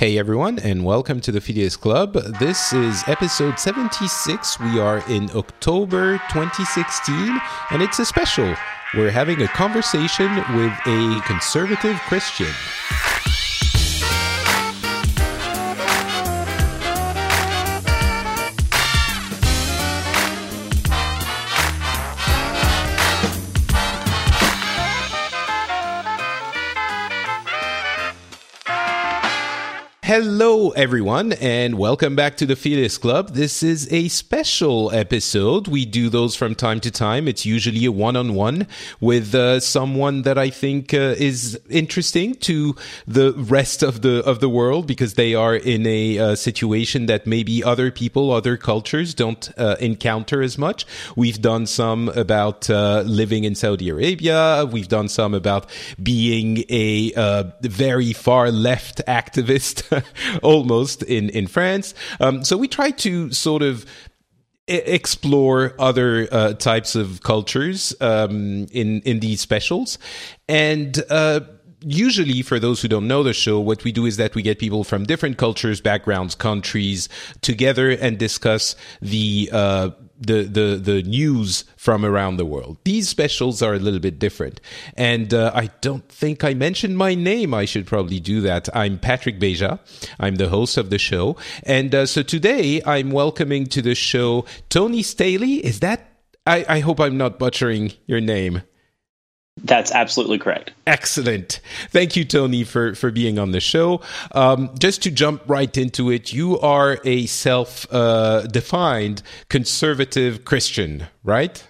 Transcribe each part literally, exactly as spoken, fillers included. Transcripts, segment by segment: Hey everyone, and welcome to the Phileas Club. This is episode seventy-six. We are in October twenty sixteen, and it's a special. We're having a conversation with a conservative Christian. Hello everyone, and welcome back to the Phileas Club. This is a special episode. We do those from time to time. It's usually a one-on-one with uh, someone that I think uh, is interesting to the rest of the of the world, because they are in a uh, situation that maybe other people, other cultures don't uh, encounter as much. We've done some about uh, living in Saudi Arabia. We've done some about being a uh, very far left activist. Almost in, in France. Um, so we try to sort of explore other uh, types of cultures um, in, in these specials. And uh, usually, for those who don't know the show, what we do is that we get people from different cultures, backgrounds, countries together and discuss the uh The, the the news from around the world. These specials are a little bit different. And uh, I don't think I mentioned my name. I should probably do that. I'm Patrick Beja. I'm the host of the show. And uh, so today I'm welcoming to the show Tony Staley. Is that... I, I hope I'm not butchering your name. That's absolutely correct. Excellent. Thank you, Tony, for, for being on the show. Um, just to jump right into it, you are a self-defined uh, conservative Christian, right?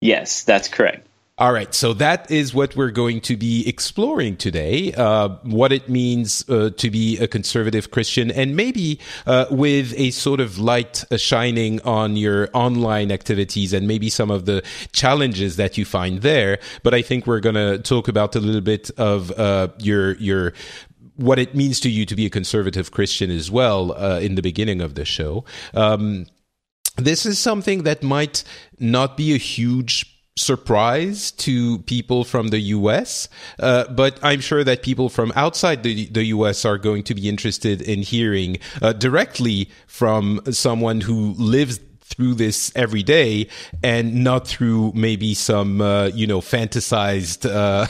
Yes, that's correct. All right, so that is what we're going to be exploring today, uh, what it means uh, to be a conservative Christian, and maybe uh, with a sort of light uh, shining on your online activities and maybe some of the challenges that you find there. But I think we're going to talk about a little bit of uh, your your what it means to you to be a conservative Christian as well uh, in the beginning of the show. Um, this is something that might not be a huge surprise to people from the U S, uh, but I'm sure that people from outside the, the U S are going to be interested in hearing uh, directly from someone who lives through this every day and not through maybe some, uh, you know, fantasized uh,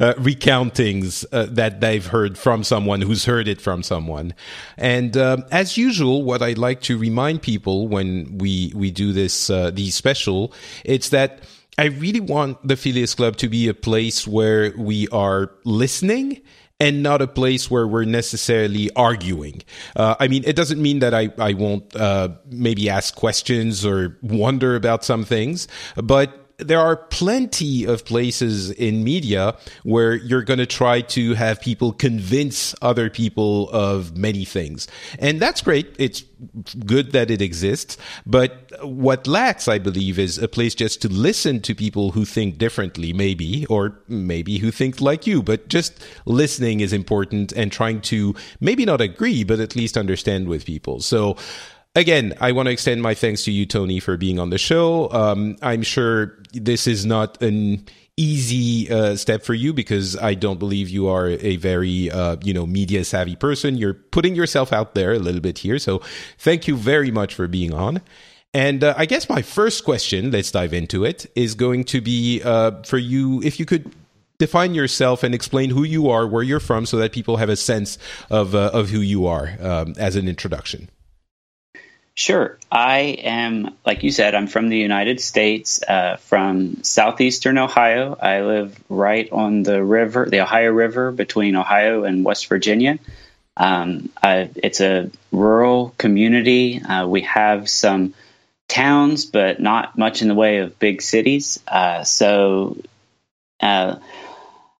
uh, recountings uh, that they've heard from someone who's heard it from someone. And uh, as usual, what I'd like to remind people when we, we do this uh, the special, it's that I really want the Phileas Club to be a place where we are listening and not a place where we're necessarily arguing. Uh, I mean, it doesn't mean that I, I won't uh, maybe ask questions or wonder about some things, but there are plenty of places in media where you're going to try to have people convince other people of many things. And that's great. It's good that it exists. But what lacks, I believe, is a place just to listen to people who think differently, maybe, or maybe who think like you. But just listening is important, and trying to maybe not agree, but at least understand with people. So again, I want to extend my thanks to you, Tony, for being on the show. Um, I'm sure this is not an easy uh, step for you, because I don't believe you are a very, uh, you know, media-savvy person. You're putting yourself out there a little bit here. So thank you very much for being on. And uh, I guess my first question, let's dive into it, is going to be uh, for you, if you could define yourself and explain who you are, where you're from, so that people have a sense of, uh, of who you are um, as an introduction. Sure. I am, like you said, I'm from the United States, uh, from southeastern Ohio. I live right on the river, the Ohio River, between Ohio and West Virginia. Um, I, it's a rural community. Uh, we have some towns, but not much in the way of big cities. Uh, so uh,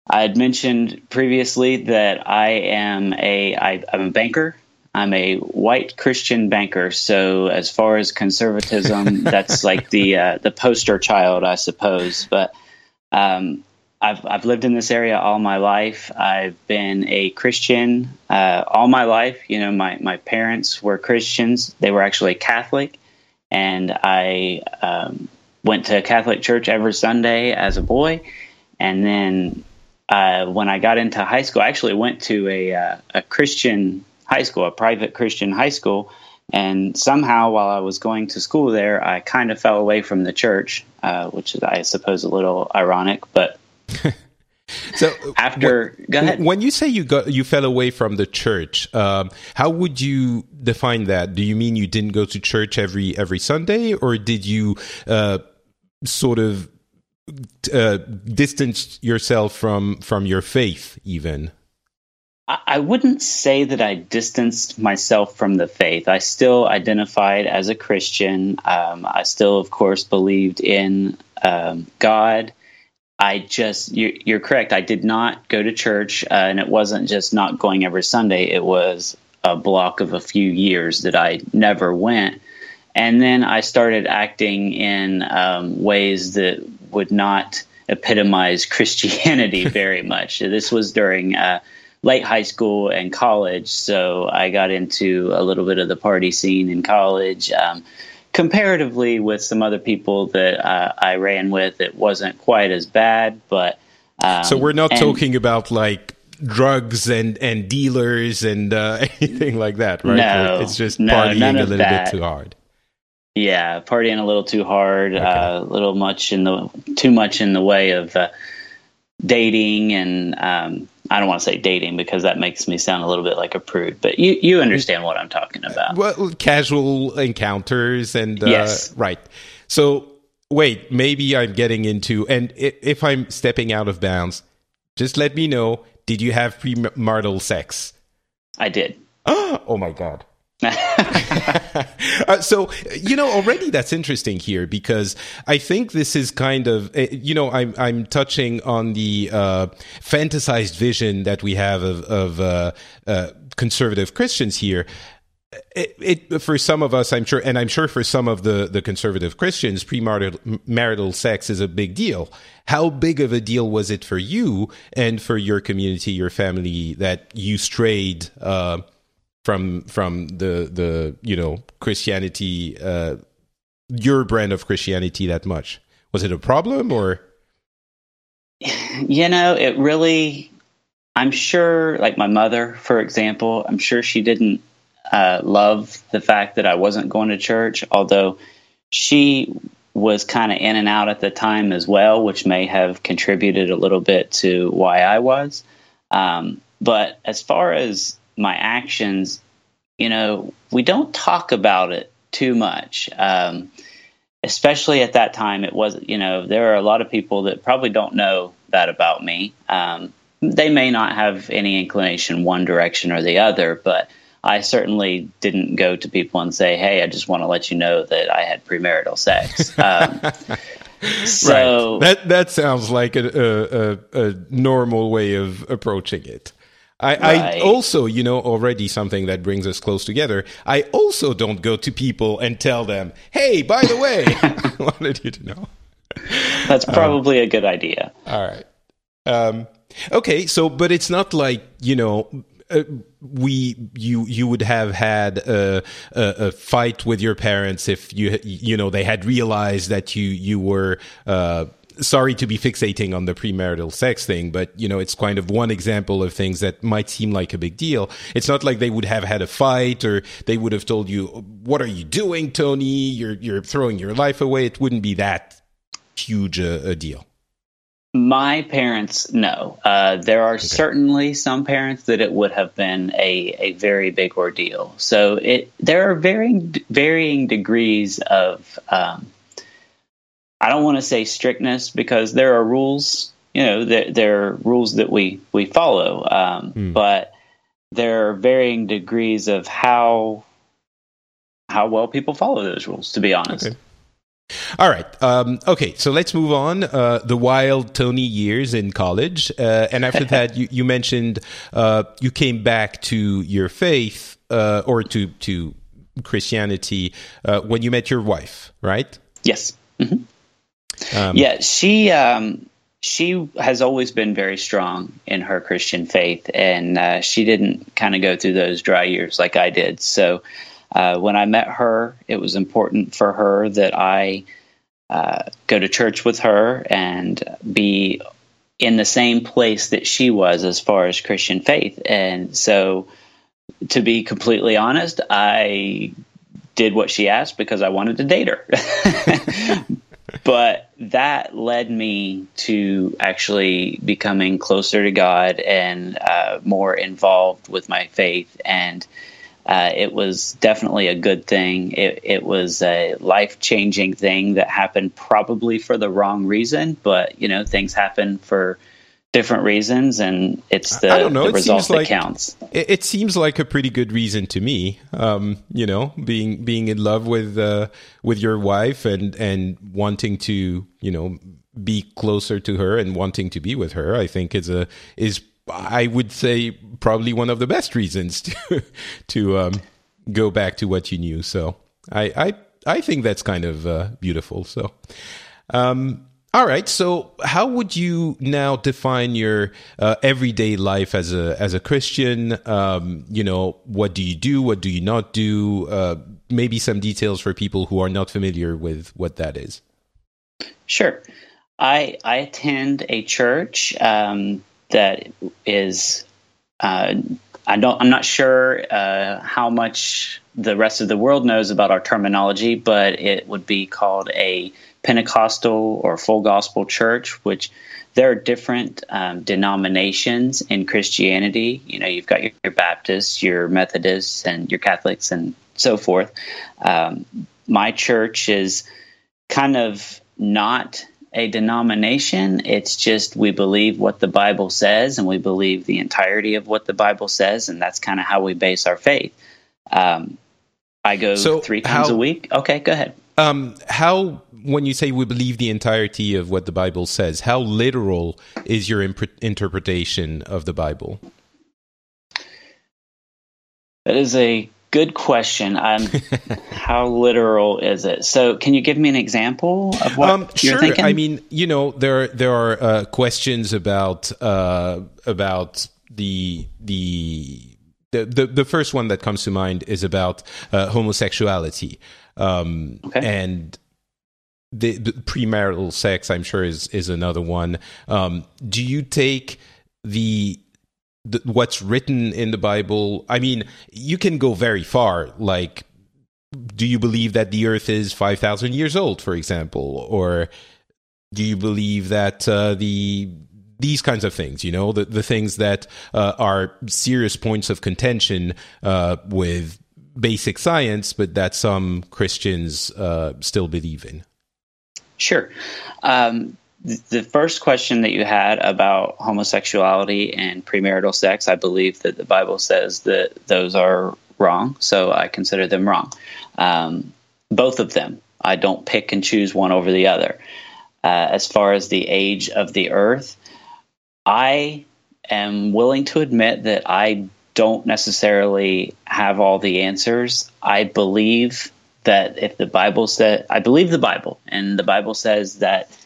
I had mentioned previously that I am a, I, I'm a banker. I'm a white Christian banker, so as far as conservatism, that's like the uh, the poster child, I suppose. But um, I've I've lived in this area all my life. I've been a Christian uh, all my life. You know, my, my parents were Christians. They were actually Catholic, and I um, went to a Catholic church every Sunday as a boy, and then uh, when I got into high school, I actually went to a uh, a Christian high school, a private Christian high school. And somehow while I was going to school there, I kind of fell away from the church, uh, which is, I suppose, a little ironic. But so after when, go ahead. When you say you got you fell away from the church, um, how would you define that? Do you mean you didn't go to church every every Sunday, or did you uh, sort of uh, distance yourself from from your faith even? I wouldn't say that I distanced myself from the faith. I still identified as a Christian. Um, I still, of course, believed in um, God. I just, you're, you're correct. I did not go to church, uh, and it wasn't just not going every Sunday. It was a block of a few years that I never went. And then I started acting in um, ways that would not epitomize Christianity very much. This was during... Uh, late high school and college, so I got into a little bit of the party scene in college. Um, comparatively with some other people that uh, I ran with, it wasn't quite as bad, but... Um, so we're not and, talking about, like, drugs and, and dealers and uh, anything like that, right? No, it's just no, partying a little that. bit too hard. Yeah, partying a little too hard, okay. uh, a little much in the... too much in the way of... Uh, dating and um I don't want to say dating because that makes me sound a little bit like a prude, but you you understand what I'm talking about. Well, casual encounters and uh yes. Right. So wait, maybe I'm getting into, and if I'm stepping out of bounds, just let me know, did you have premarital sex? I did. Oh my God. uh, so you know already that's interesting here, because I think this is kind of uh, you know I'm I'm touching on the uh, fantasized vision that we have of, of uh, uh, conservative Christians here. It, it for some of us, I'm sure, and I'm sure for some of the, the conservative Christians, premarital sex is a big deal. How big of a deal was it for you and for your community, your family, that you strayed? Uh, From from the the you know Christianity, uh, your brand of Christianity that much? Was it a problem or? You know, it really. I'm sure, like my mother, for example. I'm sure she didn't uh, love the fact that I wasn't going to church, although she was kind of in and out at the time as well, which may have contributed a little bit to why I was. Um, but as far as my actions, you know, we don't talk about it too much. Um, especially at that time, it was, you know, there are a lot of people that probably don't know that about me. Um, they may not have any inclination one direction or the other, but I certainly didn't go to people and say, hey, I just want to let you know that I had premarital sex. Um, so right. that, that sounds like a, a, a normal way of approaching it. I, right. I also, you know, already something that brings us close together. I also don't go to people and tell them, hey, by the way, I wanted you to know. That's probably um, a good idea. All right. Um, okay. So, but it's not like, you know, uh, we, you, you would have had a, a, a fight with your parents if you, you know, they had realized that you, you were, uh, sorry to be fixating on the premarital sex thing, but, you know, it's kind of one example of things that might seem like a big deal. It's not like they would have had a fight or they would have told you, what are you doing, Tony? You're you're throwing your life away. It wouldn't be that huge a, a deal. My parents, no. Uh, there are okay. certainly some parents that it would have been a, a very big ordeal. So it there are varying, varying degrees of... Um, I don't want to say strictness because there are rules, you know, there, there are rules that we, we follow, um, mm. but there are varying degrees of how how well people follow those rules, to be honest. Okay. All right. Um, okay, so let's move on. Uh, the wild Tony years in college. Uh, and after that, you, you mentioned uh, you came back to your faith uh, or to, to Christianity uh, when you met your wife, right? Yes. Mm-hmm. Um, yeah, she um, she has always been very strong in her Christian faith, and uh, she didn't kind of go through those dry years like I did. So uh, when I met her, it was important for her that I uh, go to church with her and be in the same place that she was as far as Christian faith. And so to be completely honest, I did what she asked because I wanted to date her. But that led me to actually becoming closer to God and uh, more involved with my faith. And uh, it was definitely a good thing. It, it was a life-changing thing that happened probably for the wrong reason. But, you know, things happen for different reasons, and it's the, I don't know, the result that like, counts. It, it seems like a pretty good reason to me, um, you know, being being in love with uh, with your wife and, and wanting to, you know, be closer to her and wanting to be with her. I think is a is I would say probably one of the best reasons to to um, go back to what you knew. So I I, I think that's kind of uh, beautiful. So. Um, All right. So, how would you now define your uh, everyday life as a as a Christian? Um, you know, what do you do? What do you not do? Uh, maybe some details for people who are not familiar with what that is. Sure. I I attend a church um, that is. Uh, I don't. I'm not sure uh, how much the rest of the world knows about our terminology, but it would be called a Pentecostal or full gospel church, which there are different um, denominations in Christianity. You know, you've got your, your Baptists, your Methodists, and your Catholics, and so forth. Um, my church is kind of not a denomination. It's just we believe what the Bible says, and we believe the entirety of what the Bible says, and that's kind of how we base our faith. Um, I go so three times how- a week. Okay, go ahead. Um, how, when you say we believe the entirety of what the Bible says, how literal is your imp- interpretation of the Bible? That is a good question. Um, how literal is it? So, can you give me an example of what um, you're sure. thinking? I mean, you know, there there are uh, questions about uh, about the the. The, the the first one that comes to mind is about uh, homosexuality, um, okay. and the, the premarital sex. I'm sure is is another one. Um, do you take the, the what's written in the Bible? I mean, you can go very far. Like, do you believe that the Earth is five thousand years old, for example, or do you believe that uh, the these kinds of things, you know, the, the things that uh, are serious points of contention uh, with basic science, but that some Christians uh, still believe in? Sure. Um, th- the first question that you had about homosexuality and premarital sex, I believe that the Bible says that those are wrong, so I consider them wrong. Um, both of them. I don't pick and choose one over the other. Uh, as far as the age of the earth, I am willing to admit that I don't necessarily have all the answers. I believe that if the Bible said, I believe the Bible, and the Bible says that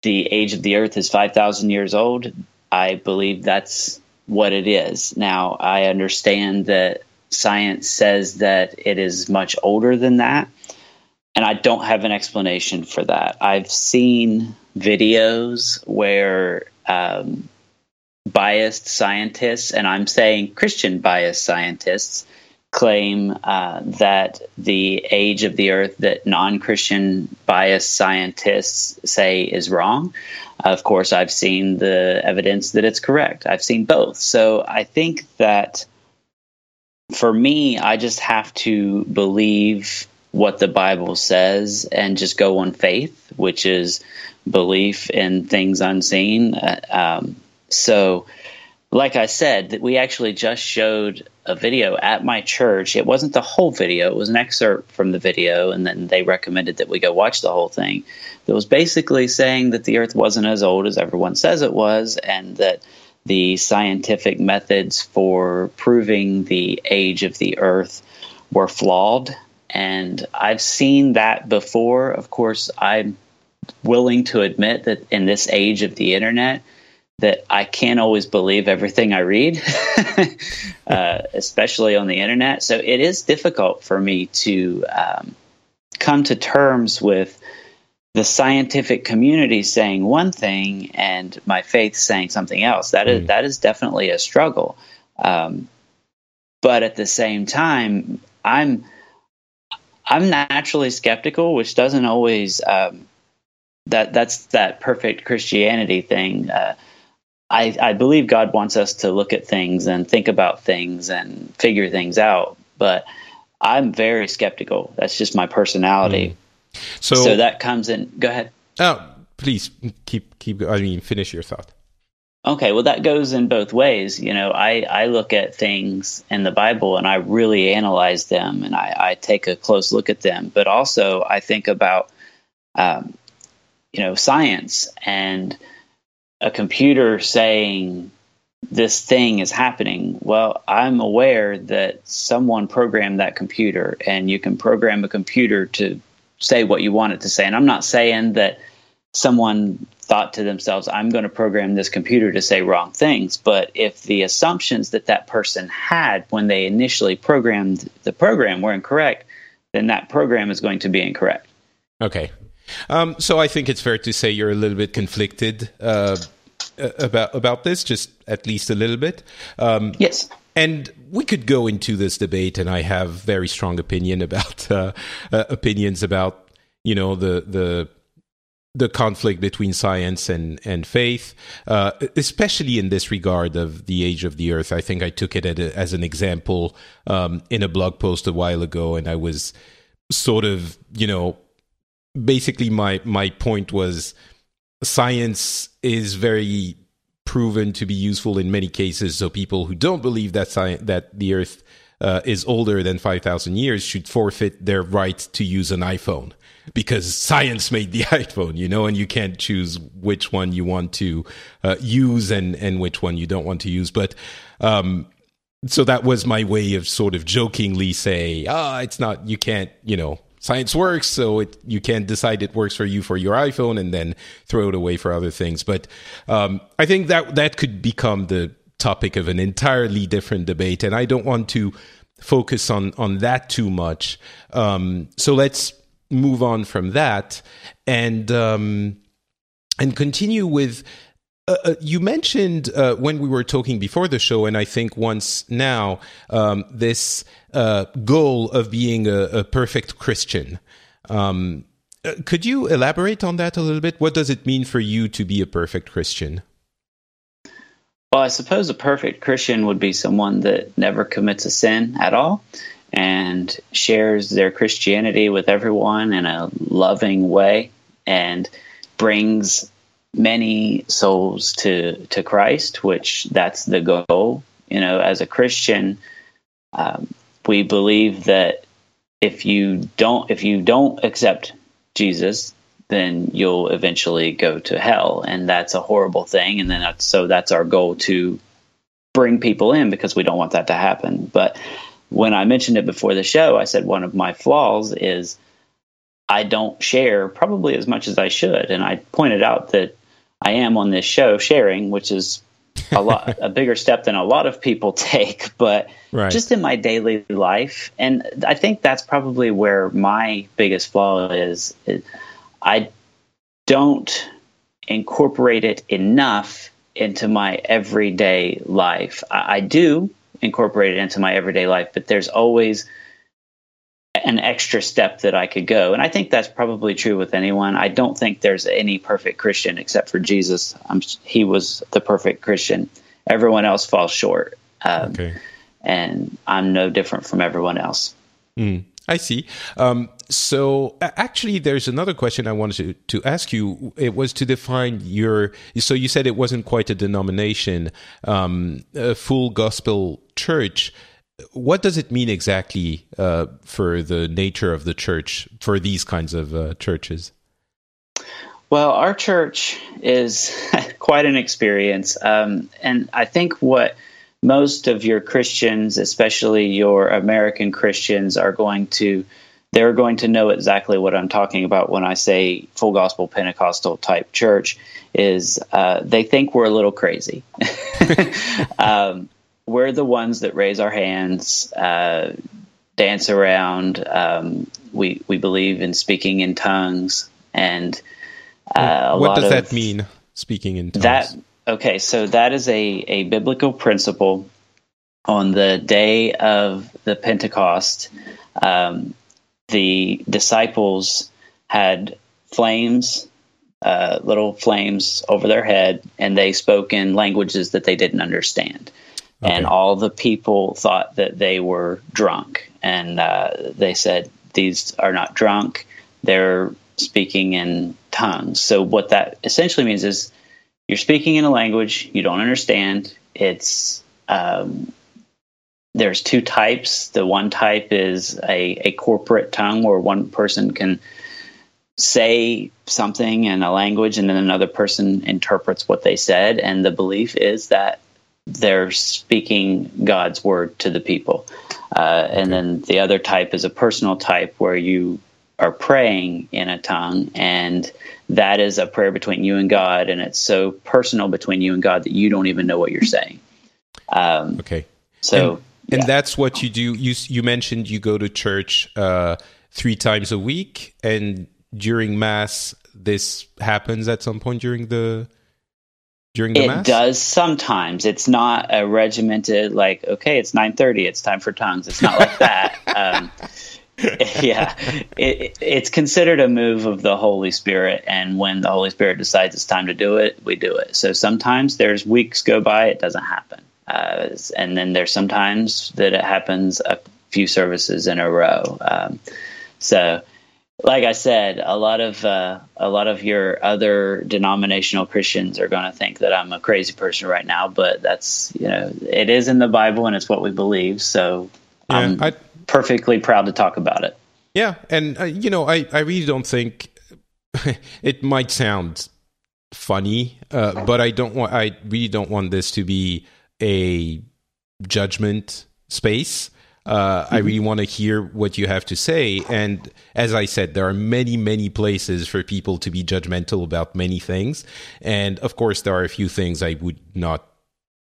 the age of the earth is five thousand years old, I believe that's what it is. Now, I understand that science says that it is much older than that, and I don't have an explanation for that. I've seen videos where Um, biased scientists, and I'm saying Christian biased scientists, claim uh, that the age of the earth that non-Christian biased scientists say is wrong. Of course, I've seen the evidence that it's correct. I've seen both. So I think that for me, I just have to believe what the Bible says and just go on faith, which is belief in things unseen. Uh, um, so, like I said, that we actually just showed a video at my church. It wasn't the whole video. It was an excerpt from the video, and then they recommended that we go watch the whole thing. That was basically saying that the earth wasn't as old as everyone says it was, and that the scientific methods for proving the age of the earth were flawed. And I've seen that before. Of course, I'm willing to admit that in this age of the internet, that I can't always believe everything I read, uh, especially on the internet. So it is difficult for me to um, come to terms with the scientific community saying one thing and my faith saying something else. That is, mm. that is definitely a struggle. Um, But at the same time, I'm I'm naturally skeptical, which doesn't always um, that that's that perfect Christianity thing. Uh, I, I believe God wants us to look at things and think about things and figure things out, but I'm very skeptical. That's just my personality. Mm. So, so that comes in. Go ahead. Oh, please keep keep. I mean, finish your thought. Okay, well, that goes in both ways. You know, I, I look at things in the Bible and I really analyze them and I, I take a close look at them. But also I think about, um, you know, science and a computer saying this thing is happening. Well, I'm aware that someone programmed that computer, and you can program a computer to say what you want it to say. And I'm not saying that someone thought to themselves, I'm going to program this computer to say wrong things. But if the assumptions that that person had when they initially programmed the program were incorrect, then that program is going to be incorrect. Okay. Um, so I think it's fair to say you're a little bit conflicted uh, about about this, just at least a little bit. Um, yes. And we could go into this debate, and I have very strong opinion about uh, uh, opinions about, you know, the the. the conflict between science and, and faith, uh, especially in this regard of the age of the earth. I think I took it at a, as an example um, in a blog post a while ago, and I was sort of, you know, basically my, my point was science is very proven to be useful in many cases, so people who don't believe that sci- that the earth uh, is older than five thousand years should forfeit their right to use an iPhone, because science made the iPhone, you know, and you can't choose which one you want to uh, use and, and which one you don't want to use. But um, so that was my way of sort of jokingly say, ah, oh, it's not, you can't, you know, science works, so it, you can't decide it works for you for your iPhone and then throw it away for other things. But um, I think that that could become the topic of an entirely different debate, and I don't want to focus on, on that too much. Um, so let's move on from that and um, and continue with uh, you mentioned uh, when we were talking before the show, and I think once now um, this uh, goal of being a, a perfect Christian. Um, could you elaborate on that a little bit? What does it mean for you to be a perfect Christian? Well, I suppose a perfect Christian would be someone that never commits a sin at all and shares their Christianity with everyone in a loving way and brings many souls to, to Christ, which that's the goal. You know, as a Christian, um, we believe that if you don't, if you don't accept Jesus, then you'll eventually go to hell, and that's a horrible thing. And then that's, so that's our goal, to bring people in, because we don't want that to happen. But when I mentioned it before the show, I said one of my flaws is I don't share probably as much as I should. And I pointed out that I am on this show sharing, which is a lot a bigger step than a lot of people take, but right. Just in my daily life. And I think that's probably where my biggest flaw is, is I don't incorporate it enough into my everyday life. I, I do. incorporated into my everyday life, but there's always an extra step that I could go. And I think that's probably true with anyone. I don't think there's any perfect Christian except for Jesus. I'm, he was the perfect Christian. Everyone else falls short. Um, okay. And I'm no different from everyone else. Mm, I see. Um, so actually there's another question I wanted to, to ask you. It was to define your, so you said it wasn't quite a denomination, um, a full gospel church. What does it mean exactly uh, for the nature of the church, for these kinds of uh, churches? Well, our church is quite an experience. Um, and I think what most of your Christians, especially your American Christians, are going to, they're going to know exactly what I'm talking about when I say full gospel Pentecostal type church, is uh, they think we're a little crazy. um, we're the ones that raise our hands, uh, dance around. Um, we we believe in speaking in tongues, and uh, a what lot does of that mean? Speaking in tongues. That okay, so that is a a biblical principle on the day of the Pentecost, um, the disciples had flames, uh, little flames over their head, and they spoke in languages that they didn't understand. Okay. And all the people thought that they were drunk. And uh, they said, these are not drunk. They're speaking in tongues. So what that essentially means is you're speaking in a language you don't understand. It's um, there's two types. The one type is a, a corporate tongue where one person can say something in a language and then another person interprets what they said. And the belief is that they're speaking God's word to the people. Uh, and then the other type is a personal type where you are praying in a tongue, and that is a prayer between you and God, and it's so personal between you and God that you don't even know what you're saying. Um, okay. So, and, and yeah. that's what you do. You you mentioned you go to church uh, three times a week, and during Mass, this happens at some point during the during the it Mass? It does sometimes. It's not a regimented, like, okay, it's nine thirty, it's time for tongues. It's not like that. Um yeah, it, it, it's considered a move of the Holy Spirit, and when the Holy Spirit decides it's time to do it, we do it. So sometimes there's weeks go by, it doesn't happen, uh, and then there's sometimes that it happens a few services in a row. Um, so, like I said, a lot of uh, a lot of your other denominational Christians are going to think that I'm a crazy person right now, but that's you know it is in the Bible and it's what we believe. So, yeah, um, I. perfectly proud to talk about it. Yeah, and uh, you know, I, I really don't think it might sound funny, uh, but I don't want I really don't want this to be a judgment space. Uh, mm-hmm. I really want to hear what you have to say, and as I said, there are many many places for people to be judgmental about many things, and of course, there are a few things I would not,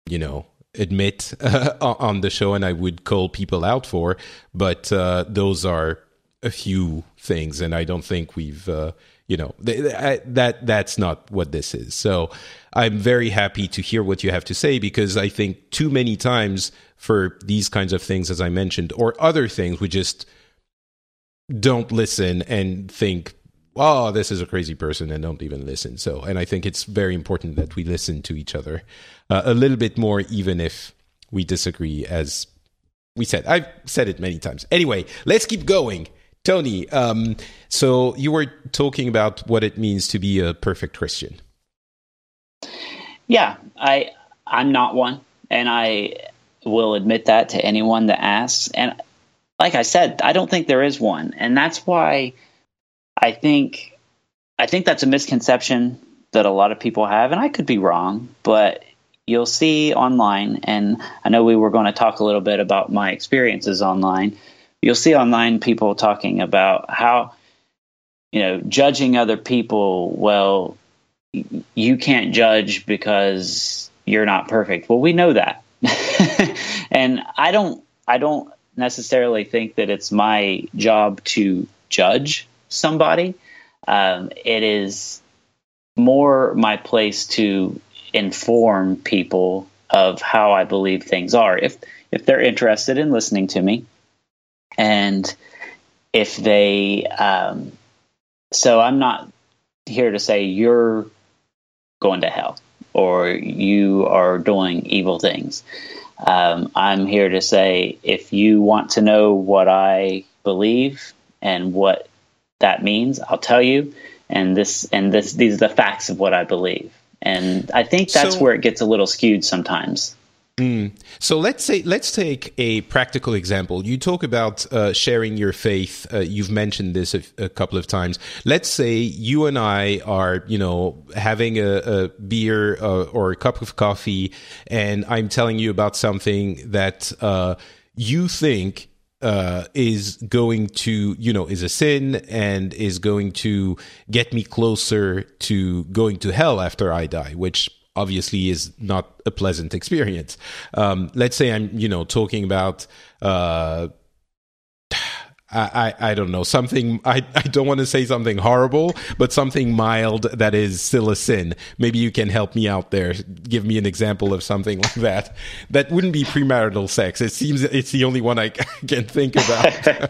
you know. admit uh, on the show, and I would call people out for, but uh, those are a few things, and I don't think we've, uh, you know, th- th- that that's not what this is. So I'm very happy to hear what you have to say, because I think too many times for these kinds of things, as I mentioned, or other things, we just don't listen and think, oh, this is a crazy person, and don't even listen. So, and I think it's very important that we listen to each other uh, a little bit more, even if we disagree, as we said. I've said it many times. Anyway, let's keep going. Tony, um, so you were talking about what it means to be a perfect Christian. Yeah, I, I'm not one, and I will admit that to anyone that asks. And like I said, I don't think there is one, and that's why... I think I think that's a misconception that a lot of people have, and I could be wrong, but you'll see online, and I know we were going to talk a little bit about my experiences online. You'll see online people talking about how, you know, judging other people, well, you can't judge because you're not perfect. Well, we know that. And I don't I don't necessarily think that it's my job to judge somebody. Um, it is more my place to inform people of how I believe things are. If if they're interested in listening to me, and if they, um, so I'm not here to say you're going to hell or you are doing evil things. Um, I'm here to say if you want to know what I believe and what that means, I'll tell you, and this and this these are the facts of what I believe. And I think that's so, where it gets a little skewed sometimes. Mm, so let's say let's take a practical example. You talk about uh, sharing your faith. Uh, you've mentioned this a, a couple of times. Let's say you and I are, you know, having a, a beer uh, or a cup of coffee, and I'm telling you about something that uh, you think Uh, is going to, you know, is a sin and is going to get me closer to going to hell after I die, which obviously is not a pleasant experience. Um, let's say I'm, you know, talking about, uh, I, I, I don't know, something, I, I don't want to say something horrible, but something mild that is still a sin. Maybe you can help me out there. Give me an example of something like that. That wouldn't be premarital sex. It seems it's the only one I can think about.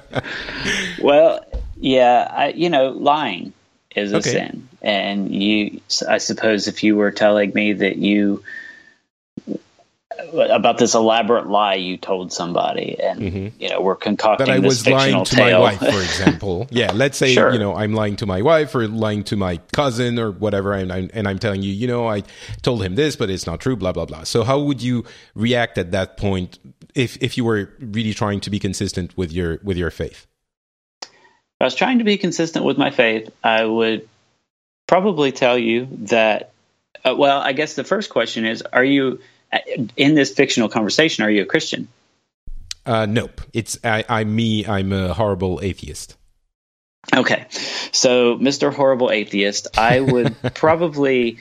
Well, yeah, I, you know, lying is a okay. sin. And you, I suppose if you were telling me that you, about this elaborate lie you told somebody, and mm-hmm. you know, we're concocting that I this was lying to tale. My wife, for example. Yeah, let's say sure. you know, I'm lying to my wife or lying to my cousin or whatever, and I'm, and I'm telling you, you know, I told him this, but it's not true. Blah blah blah. So how would you react at that point if if you were really trying to be consistent with your with your faith? If I was trying to be consistent with my faith, I would probably tell you that. Uh, well, I guess the first question is: are you in this fictional conversation, are you a Christian? Uh, nope. It's I, I'm me. I'm a horrible atheist. Okay. So, Mister Horrible Atheist, I would probably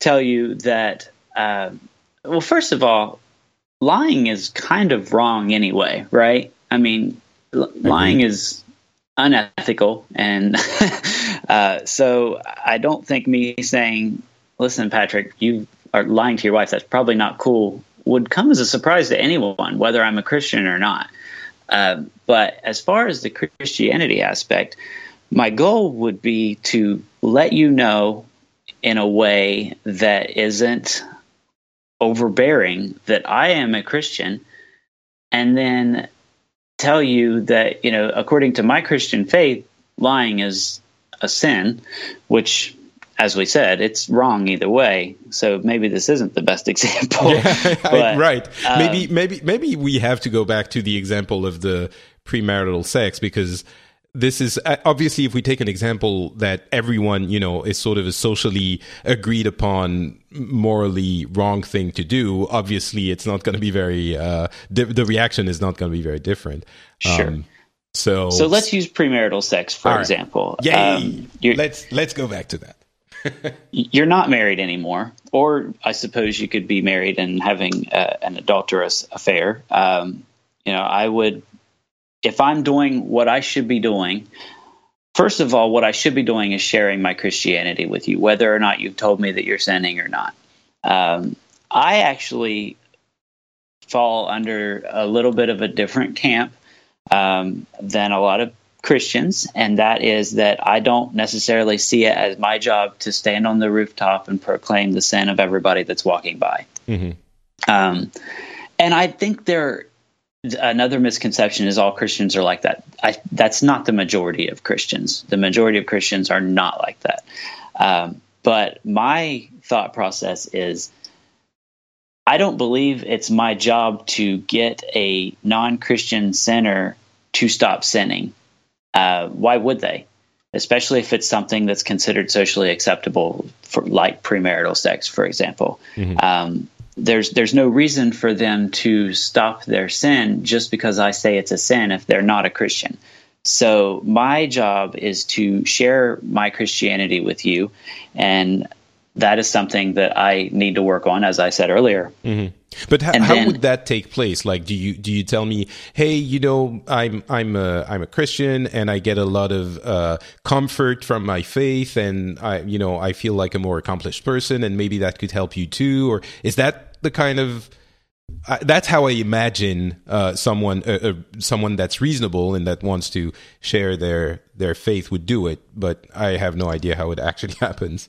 tell you that, uh, well, first of all, lying is kind of wrong anyway, right? I mean, l- mm-hmm. lying is unethical. And uh, so I don't think me saying, listen, Patrick, you or lying to your wife, that's probably not cool, would come as a surprise to anyone, whether I'm a Christian or not. Uh, but as far as the Christianity aspect, my goal would be to let you know in a way that isn't overbearing that I am a Christian, and then tell you that, you know, according to my Christian faith, lying is a sin, which, as we said, it's wrong either way. So maybe this isn't the best example. Yeah, but, right. Um, maybe, maybe, maybe we have to go back to the example of the premarital sex, because this is obviously, if we take an example that everyone, you know, is sort of a socially agreed upon, morally wrong thing to do, obviously it's not going to be very, uh, di- the reaction is not going to be very different. Sure. Um, so, so let's use premarital sex, for example. Yay. Um, let's, let's go back to that. You're not married anymore, or I suppose you could be married and having uh, an adulterous affair. Um, you know, I would, if I'm doing what I should be doing, first of all, what I should be doing is sharing my Christianity with you, whether or not you've told me that you're sinning or not. Um, I actually fall under a little bit of a different camp um, than a lot of Christians, and that is that I don't necessarily see it as my job to stand on the rooftop and proclaim the sin of everybody that's walking by. Mm-hmm. Um, and I think there another misconception is all Christians are like that. I, that's not the majority of Christians. The majority of Christians are not like that. Um, but my thought process is, I don't believe it's my job to get a non-Christian sinner to stop sinning. Uh, why would they? Especially if it's something that's considered socially acceptable, for, like premarital sex, for example. Mm-hmm. Um, there's there's no reason for them to stop their sin just because I say it's a sin if they're not a Christian. So my job is to share my Christianity with you, and that is something that I need to work on, as I said earlier. Mm-hmm. But how, then, how would that take place? Like, do you do you tell me, hey, you know, I'm I'm a, I'm a Christian, and I get a lot of uh, comfort from my faith, and I, you know, I feel like a more accomplished person, and maybe that could help you too? Or is that the kind of uh, that's how I imagine uh, someone uh, uh, someone that's reasonable and that wants to share their their faith would do it? But I have no idea how it actually happens.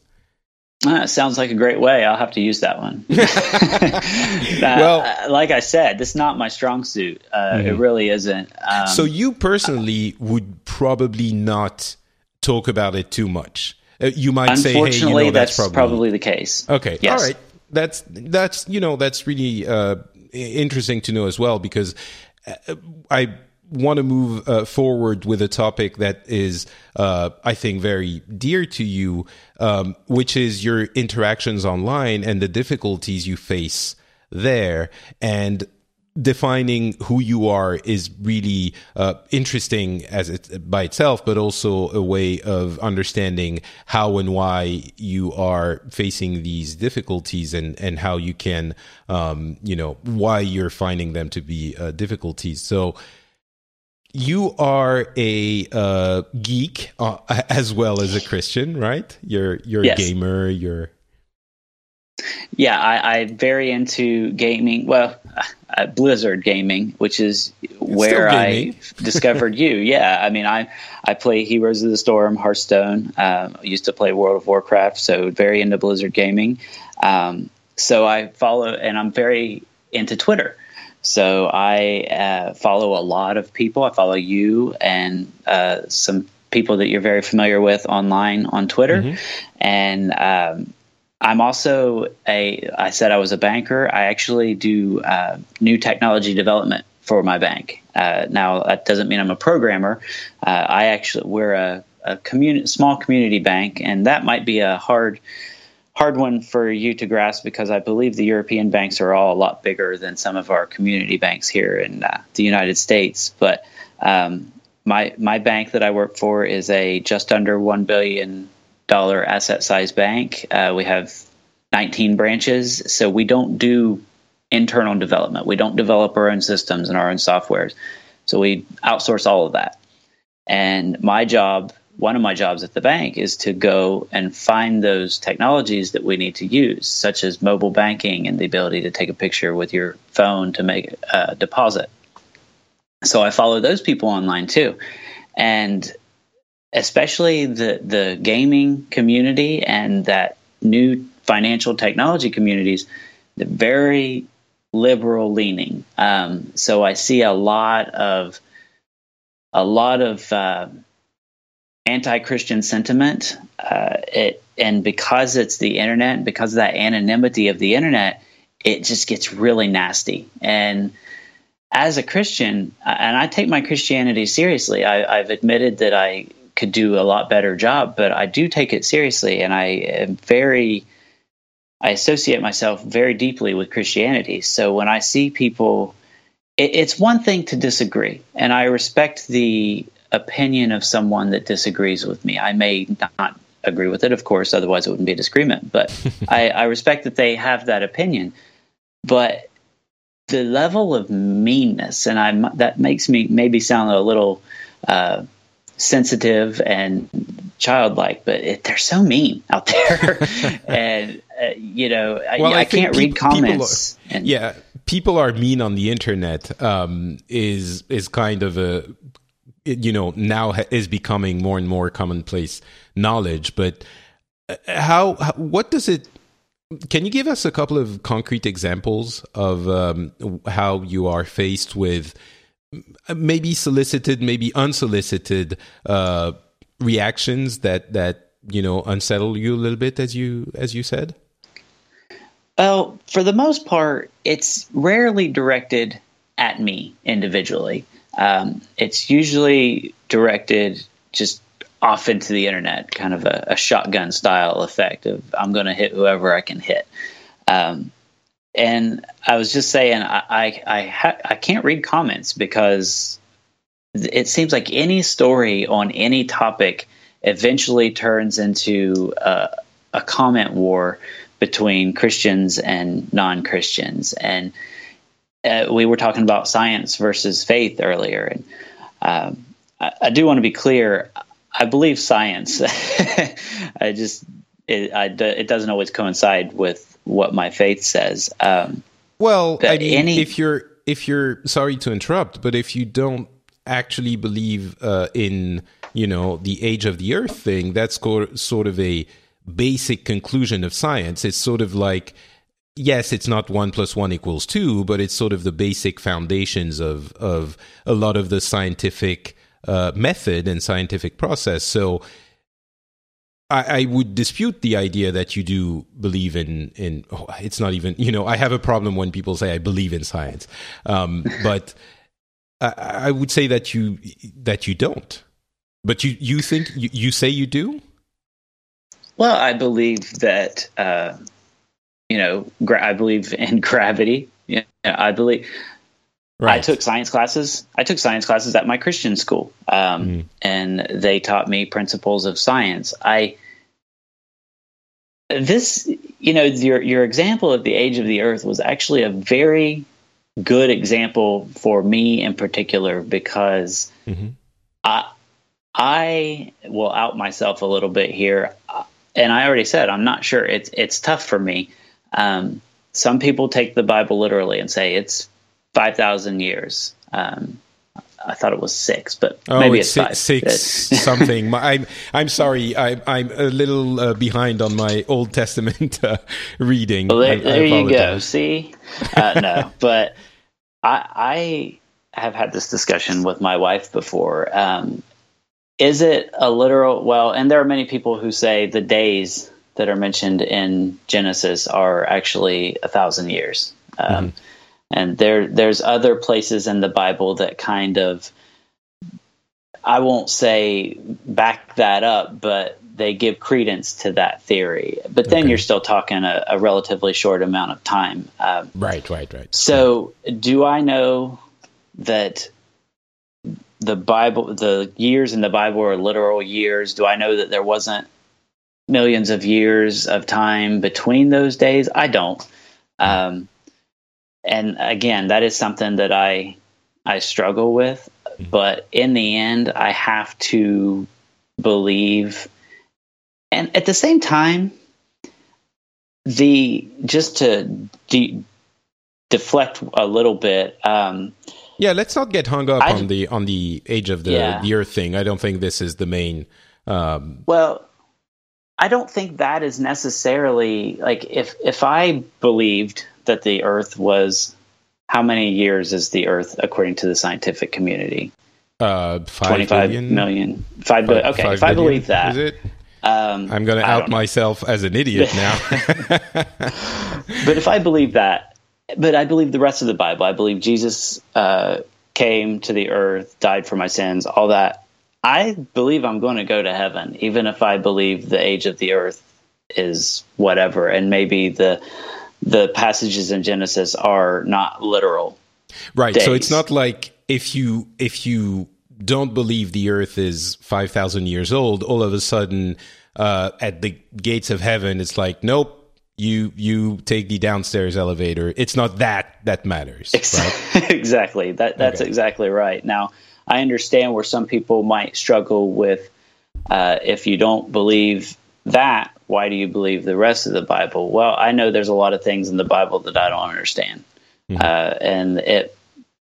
Uh, sounds like a great way. I'll have to use that one. uh, well, like I said, this is not my strong suit. Uh, mm-hmm. It really isn't. Um, so you personally would probably not talk about it too much. Uh, you might say, hey, you know, that's, that's probably... probably the case. Okay. Yes. All right. That's, that's, you know, that's really uh, interesting to know as well, because I want to move uh, forward with a topic that is, uh, I think, very dear to you, um, which is your interactions online and the difficulties you face there. And defining who you are is really uh, interesting as it by itself, but also a way of understanding how and why you are facing these difficulties, and, and how you can, um, you know, why you're finding them to be uh, difficulties. So you are a uh, geek uh, as well as a Christian, right? You're you're yes. a gamer. You're yeah. I, I'm very into gaming. Well, uh, Blizzard gaming, which is it's where I discovered you. Yeah, I mean, I I play Heroes of the Storm, Hearthstone. Um, I used to play World of Warcraft, so very into Blizzard gaming. Um, so I follow, and I'm very into Twitter. So I uh, follow a lot of people. I follow you and uh, some people that you're very familiar with online on Twitter. Mm-hmm. And um, I'm also a – I said I was a banker. I actually do uh, new technology development for my bank. Uh, now, that doesn't mean I'm a programmer. Uh, I actually – we're a, a communi- small community bank, and that might be a hard – Hard one for you to grasp because I believe the European banks are all a lot bigger than some of our community banks here in uh, the United States. But um, my my bank that I work for is a just under one billion dollars asset size bank. Uh, we have nineteen branches, so we don't do internal development. We don't develop our own systems and our own softwares. So we outsource all of that. And my job One of my jobs at the bank is to go and find those technologies that we need to use, such as mobile banking and the ability to take a picture with your phone to make a deposit. So I follow those people online too. And especially the, the gaming community and that new financial technology communities, they're very liberal leaning. Um, so I see a lot of, a lot of, uh, anti-Christian sentiment, uh, it, and because it's the internet, because of that anonymity of the internet, it just gets really nasty. And as a Christian, and I take my Christianity seriously, I, I've admitted that I could do a lot better job, but I do take it seriously, and I am very, I associate myself very deeply with Christianity. So when I see people, it, it's one thing to disagree, and I respect the opinion of someone that disagrees with me. I may not agree with it, of course, otherwise it wouldn't be a disagreement, but I, I respect that they have that opinion. But the level of meanness, and I'm, that makes me maybe sound a little uh, sensitive and childlike, but it, they're so mean out there. and, uh, you know, well, I, I, I can't pe- read comments. People are, and, yeah, people are mean on the internet um, is is kind of a... It, you know, now is becoming more and more commonplace knowledge. But how, how, what does it, can you give us a couple of concrete examples of um, how you are faced with maybe solicited, maybe unsolicited uh, reactions that, that, you know, unsettle you a little bit, as you, as you said? Well, for the most part, it's rarely directed at me individually. Um, it's usually directed just off into the internet, kind of a, a shotgun style effect of I'm going to hit whoever I can hit. Um, and I was just saying, I I I, ha- I can't read comments because it seems like any story on any topic eventually turns into uh, a comment war between Christians and non-Christians. And Uh, we were talking about science versus faith earlier, and um, I, I do want to be clear. I believe science. I just it, I, it doesn't always coincide with what my faith says. Um, well, I mean, any- if you're if you're sorry to interrupt, but if you don't actually believe uh, in you know the age of the Earth thing, that's co- sort of a basic conclusion of science. It's sort of like. Yes, it's not one plus one equals two, but it's sort of the basic foundations of of a lot of the scientific uh, method and scientific process. So I, I would dispute the idea that you do believe in, in oh, it's not even, you know, I have a problem when people say I believe in science. Um, but I, I would say that you that you don't. But you, you think, you, you say you do? Well, I believe that... Uh You know, gra- I believe in gravity. Yeah, I believe. Right. I took science classes. I took science classes at my Christian school, um, mm. and they taught me principles of science. I this, you know, your your example of the age of the Earth was actually a very good example for me in particular, because mm-hmm. I, I will out myself a little bit here. And I already said, I'm not sure. It's, it's tough for me. Um, some people take the Bible literally and say it's five thousand years. Um, I thought it was six, but oh, maybe it's, it's six, five. Six something. My, I'm I'm sorry. I, I'm a little uh, behind on my Old Testament uh, reading. Well, there I, there I you go. See, uh, no, but I, I have had this discussion with my wife before. Um, is it a literal? Well, and there are many people who say the days that are mentioned in Genesis are actually a thousand years. Um, mm-hmm. And there, there's other places in the Bible that kind of, I won't say back that up, but they give credence to that theory. But then okay. you're still talking a, a relatively short amount of time. Um, right, right, right. So right. do I know that the Bible, the years in the Bible are literal years? Do I know that there wasn't millions of years of time between those days? I don't. Um, And again, that is something that I I struggle with. But in the end, I have to believe. And at the same time, the just to de- deflect a little bit. Um, yeah, let's not get hung up I, on the on the age of the, yeah. the earth thing. I don't think this is the main. Um, well. I don't think that is necessarily like if, if I believed that the earth was how many years is the earth according to the scientific community? Uh, five twenty-five billion? Million. Five, five, okay. Five if I believe that, is it? Um, I'm going to out myself as an idiot now. But if I believe that, but I believe the rest of the Bible, I believe Jesus uh, came to the earth, died for my sins, all that. I believe I'm going to go to heaven, even if I believe the age of the earth is whatever, and maybe the the passages in Genesis are not literal. Right. Days. So it's not like if you if you don't believe the earth is five thousand years old, all of a sudden uh, at the gates of heaven, it's like, nope. You you take the downstairs elevator. It's not that that matters. Right? Exactly. That that's okay. exactly right. Now, I understand where some people might struggle with uh, if you don't believe that, why do you believe the rest of the Bible? Well, I know there's a lot of things in the Bible that I don't understand. Mm-hmm. Uh, and it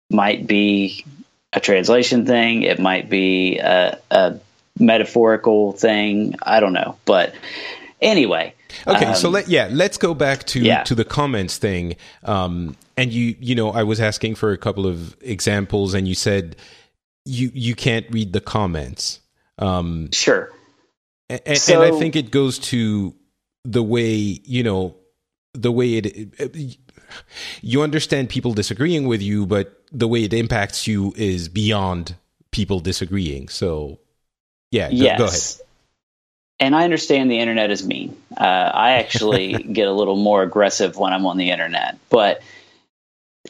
might be a translation thing. It might be a, a metaphorical thing. I don't know. But anyway. Okay, um, so let, yeah, let's go back to, yeah. to the comments thing. Um, and, you you know, I was asking for a couple of examples, and you said... You you can't read the comments. Um, sure. And, so, and I think it goes to the way, you know, the way it... You understand people disagreeing with you, but the way it impacts you is beyond people disagreeing. So, yeah, go, yes. go ahead. And I understand the internet is mean. Uh, I actually get a little more aggressive when I'm on the internet. But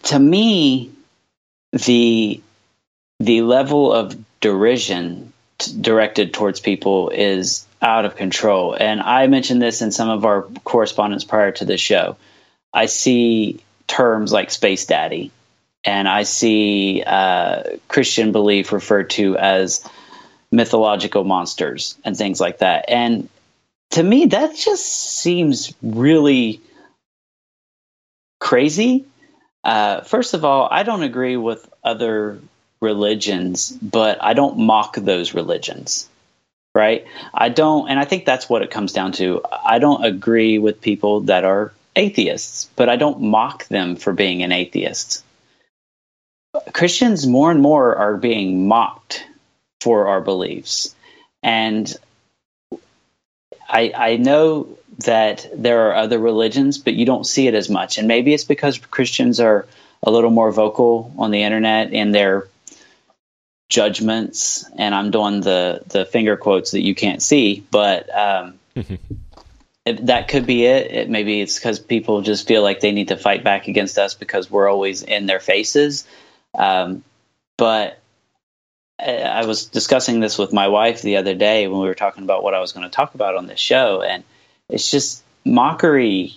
to me, the... The level of derision t- directed towards people is out of control. And I mentioned this in some of our correspondence prior to the show. I see terms like space daddy, and I see uh, Christian belief referred to as mythological monsters and things like that. And to me, that just seems really crazy. Uh, first of all, I don't agree with other religions, but I don't mock those religions, right? I don't, and I think that's what it comes down to. I don't agree with people that are atheists, but I don't mock them for being an atheist. Christians more and more are being mocked for our beliefs. And I, I know that there are other religions, but you don't see it as much. And maybe it's because Christians are a little more vocal on the internet in their judgments, and I'm doing the the finger quotes that you can't see, but um it, that could be it. It maybe it's because people just feel like they need to fight back against us because we're always in their faces. Um but I, I was discussing this with my wife the other day when we were talking about what I was going to talk about on this show, and it's just mockery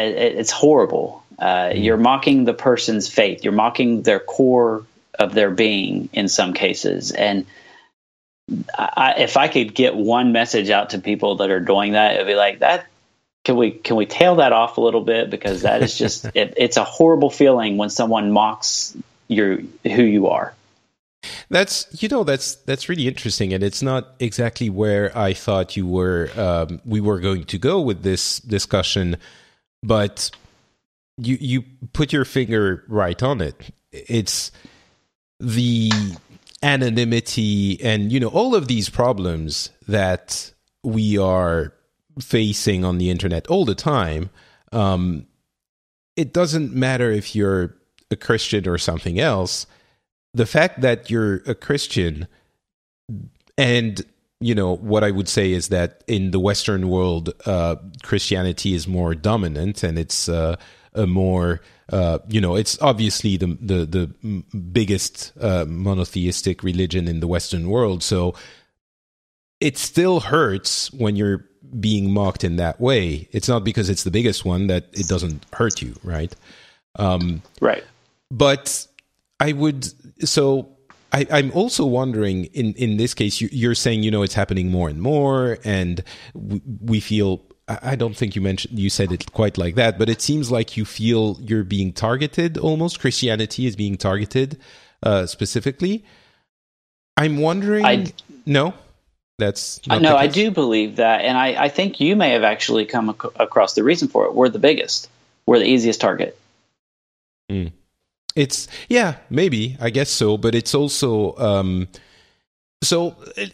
it, it's horrible. Uh, you're mocking the person's faith. You're mocking their core of their being in some cases. And I, if I could get one message out to people that are doing that, it'd be like that. Can we can we tail that off a little bit, because that is just it, it's a horrible feeling when someone mocks your who you are. That's you know that's that's really interesting, and it's not exactly where I thought you were. Um, we were going to go with this discussion, but you you put your finger right on it. It's the anonymity and, you know, all of these problems that we are facing on the internet all the time. Um, it doesn't matter if you're a Christian or something else. The fact that you're a Christian, and, you know, what I would say is that in the Western world, uh, Christianity is more dominant, and it's uh, a more, uh, you know, it's obviously the the, the biggest uh, monotheistic religion in the Western world. So it still hurts when you're being mocked in that way. It's not because it's the biggest one that it doesn't hurt you, right? Um, right. But I would, so I, I'm also wondering, in, in this case, you, you're saying, you know, it's happening more and more, and w- we feel, I, I don't think you mentioned, you said it quite like that, but it seems like you feel you're being targeted almost. Christianity is being targeted uh, specifically. I'm wondering, I, no, that's not No, I do believe that, and I, I think you may have actually come ac- across the reason for it. We're the biggest. We're the easiest target. Mm. It's, yeah, maybe, I guess so, but it's also, um, so it,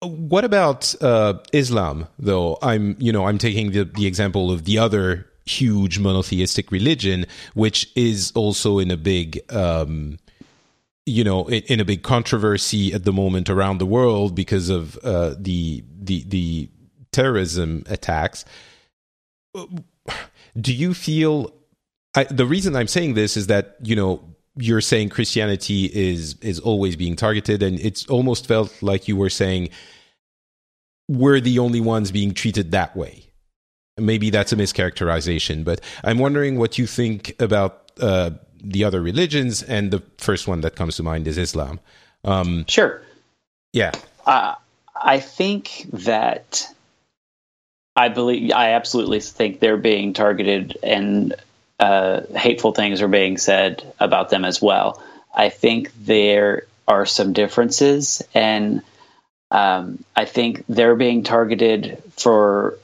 what about uh, Islam, though? I'm, you know, I'm taking the, the example of the other huge monotheistic religion, which is also in a big, um, you know, in, in a big controversy at the moment around the world because of uh, the, the, the terrorism attacks. Do you feel... I, the reason I'm saying this is that, you know, you're saying Christianity is is always being targeted, and it's almost felt like you were saying we're the only ones being treated that way. Maybe that's a mischaracterization, but I'm wondering what you think about uh, the other religions, and the first one that comes to mind is Islam. Um, sure. Yeah. Uh, I think that I believe, I absolutely think they're being targeted, and Uh, hateful things are being said about them as well. I think there are some differences, and um, I think they're being targeted for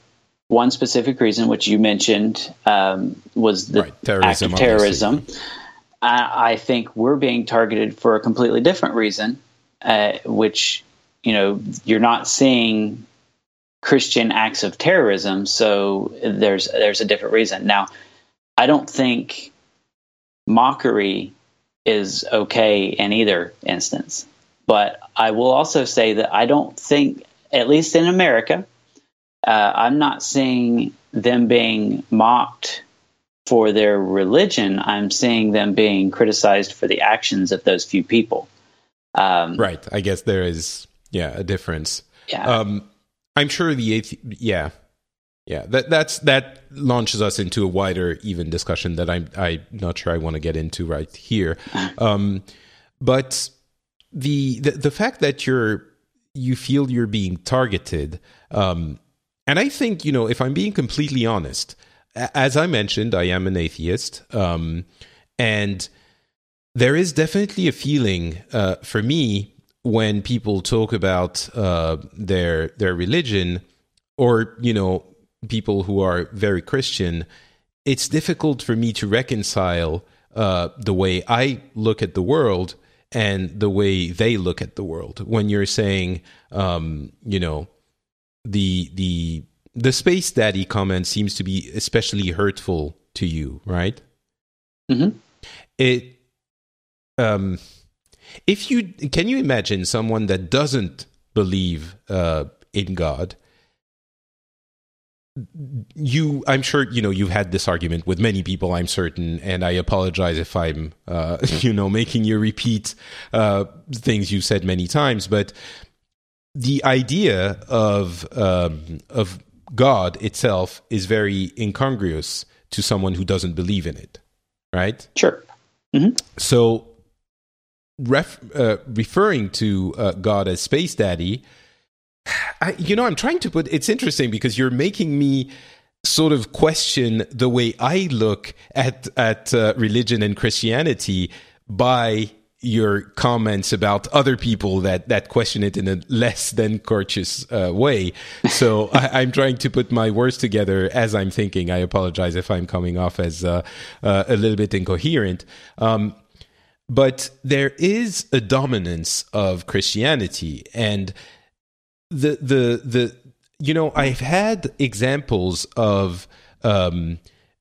one specific reason, which you mentioned, um, was the right, terrorism, act of terrorism. I, I think we're being targeted for a completely different reason, uh, which, you know, you're not seeing Christian acts of terrorism, so there's there's a different reason. Now, I don't think mockery is okay in either instance, but I will also say that I don't think, at least in America, uh, I'm not seeing them being mocked for their religion. I'm seeing them being criticized for the actions of those few people. Um, right. I guess there is, yeah, a difference. Yeah. Um, I'm sure the athe- yeah. Yeah, that that's that launches us into a wider, even discussion that I'm I'm not sure I want to get into right here. Um, but the, the the fact that you're you feel you're being targeted, um, and I think, you know, if I'm being completely honest, as I mentioned, I am an atheist, um, and there is definitely a feeling uh, for me when people talk about uh, their their religion, or, you know, people who are very Christian, it's difficult for me to reconcile uh, the way I look at the world and the way they look at the world. When you're saying, um, you know, the the the space daddy comment seems to be especially hurtful to you, right? Mm-hmm. It, um, if you can you imagine someone that doesn't believe uh, in God? You, I'm sure, you know, you've had this argument with many people, I'm certain, and I apologize if I'm, uh, you know, making you repeat uh, things you've said many times, but the idea of um, of God itself is very incongruous to someone who doesn't believe in it, right? Sure. Mm-hmm. So ref, uh, referring to uh, God as Space Daddy, I, you know, I'm trying to put, it's interesting because you're making me sort of question the way I look at, at uh, religion and Christianity by your comments about other people that, that question it in a less than courteous uh, way. So I, I'm trying to put my words together as I'm thinking. I apologize if I'm coming off as uh, uh, a little bit incoherent. Um, but there is a dominance of Christianity, and the the the you know, I've had examples of um,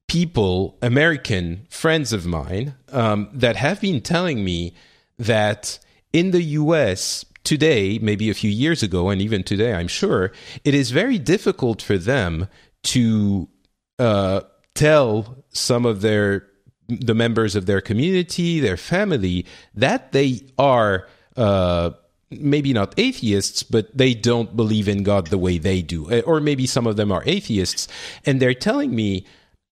people, American friends of mine, um, that have been telling me that in the U S today, maybe a few years ago, and even today, I'm sure, it is very difficult for them to uh, tell some of their the members of their community, their family, that they are uh, maybe not atheists, but they don't believe in God the way they do. Or maybe some of them are atheists, and they're telling me,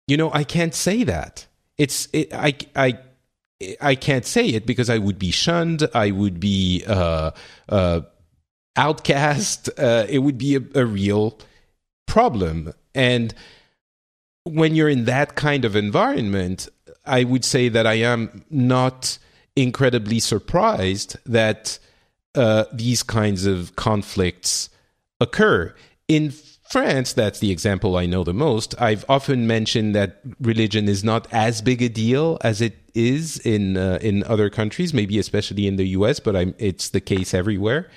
you know, I can't say that. It's it, I I I can't say it because I would be shunned. I would be uh, uh, outcast. Uh, it would be a, a real problem. And when you're in that kind of environment, I would say that I am not incredibly surprised that uh, these kinds of conflicts occur in France, that's the example I know the most. I've often mentioned that religion is not as big a deal as it is in uh, in other countries, maybe especially in the U S, but I'm, it's the case everywhere.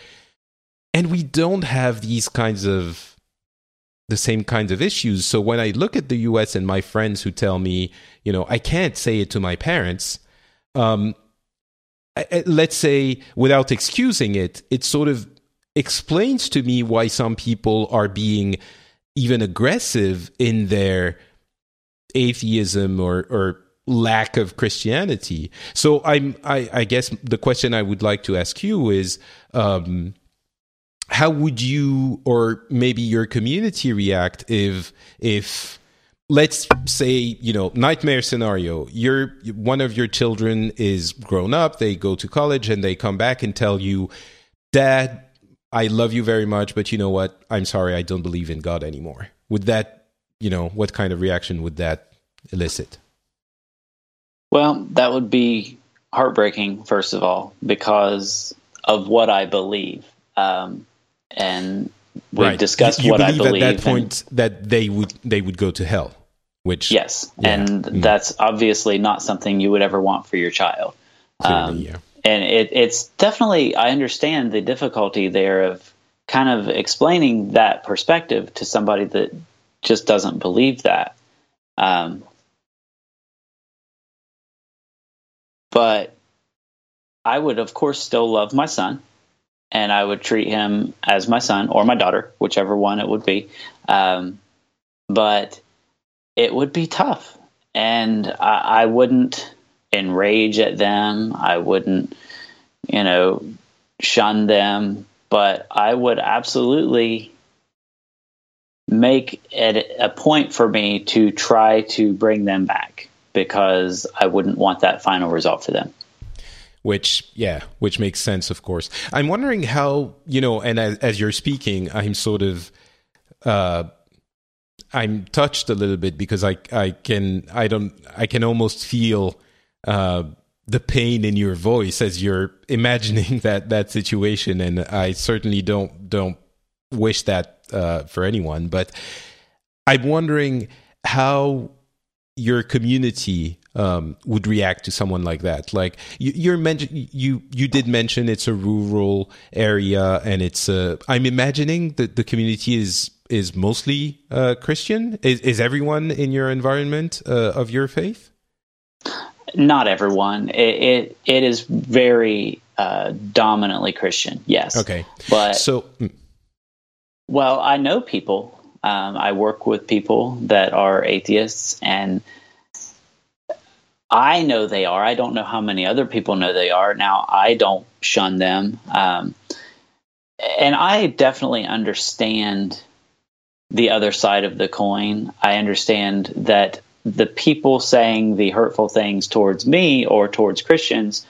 And we don't have these kinds of, the same kinds of issues. So when I look at the U S and my friends who tell me, you know, I can't say it to my parents, um, I, I, let's say, without excusing it, it's sort of explains to me why some people are being even aggressive in their atheism or, or lack of Christianity. So I'm, I, I guess the question I would like to ask you is, um, how would you or maybe your community react if, if let's say, you know, nightmare scenario, you're, one of your children is grown up, they go to college, and they come back and tell you, Dad, I love you very much, but you know what? I'm sorry, I don't believe in God anymore. Would that, you know, what kind of reaction would that elicit? Well, that would be heartbreaking, first of all, because of what I believe. Um, and we right. discussed you, you what believe I believe. At that point, and, that they would they would go to hell. Which yes, yeah, and mm. that's obviously not something you would ever want for your child. Clearly, um, yeah. And it, it's definitely, I understand the difficulty there of kind of explaining that perspective to somebody that just doesn't believe that. Um, but I would, of course, still love my son, and I would treat him as my son or my daughter, whichever one it would be. Um, but it would be tough, and I, I wouldn't enrage at them. I wouldn't, you know, shun them, but I would absolutely make it a point for me to try to bring them back, because I wouldn't want that final result for them. Which, yeah, which makes sense, of course. I'm wondering how, you know, and as, as you're speaking, I'm sort of, uh, I'm touched a little bit because I, I can, I don't, I can almost feel Uh, the pain in your voice as you're imagining that that situation, and I certainly don't don't wish that uh, for anyone. But I'm wondering how your community um, would react to someone like that. Like you, you're mention, you you did mention it's a rural area, and it's a, I'm imagining that the community is is mostly uh, Christian. Is is everyone in your environment uh, of your faith? Not everyone. It, it it is very uh, dominantly Christian. Yes. Okay. But so, well, I know people. Um, I work with people that are atheists, and I know they are. I don't know how many other people know they are. Now, I don't shun them, um, and I definitely understand the other side of the coin. I understand that the people saying the hurtful things towards me or towards Christians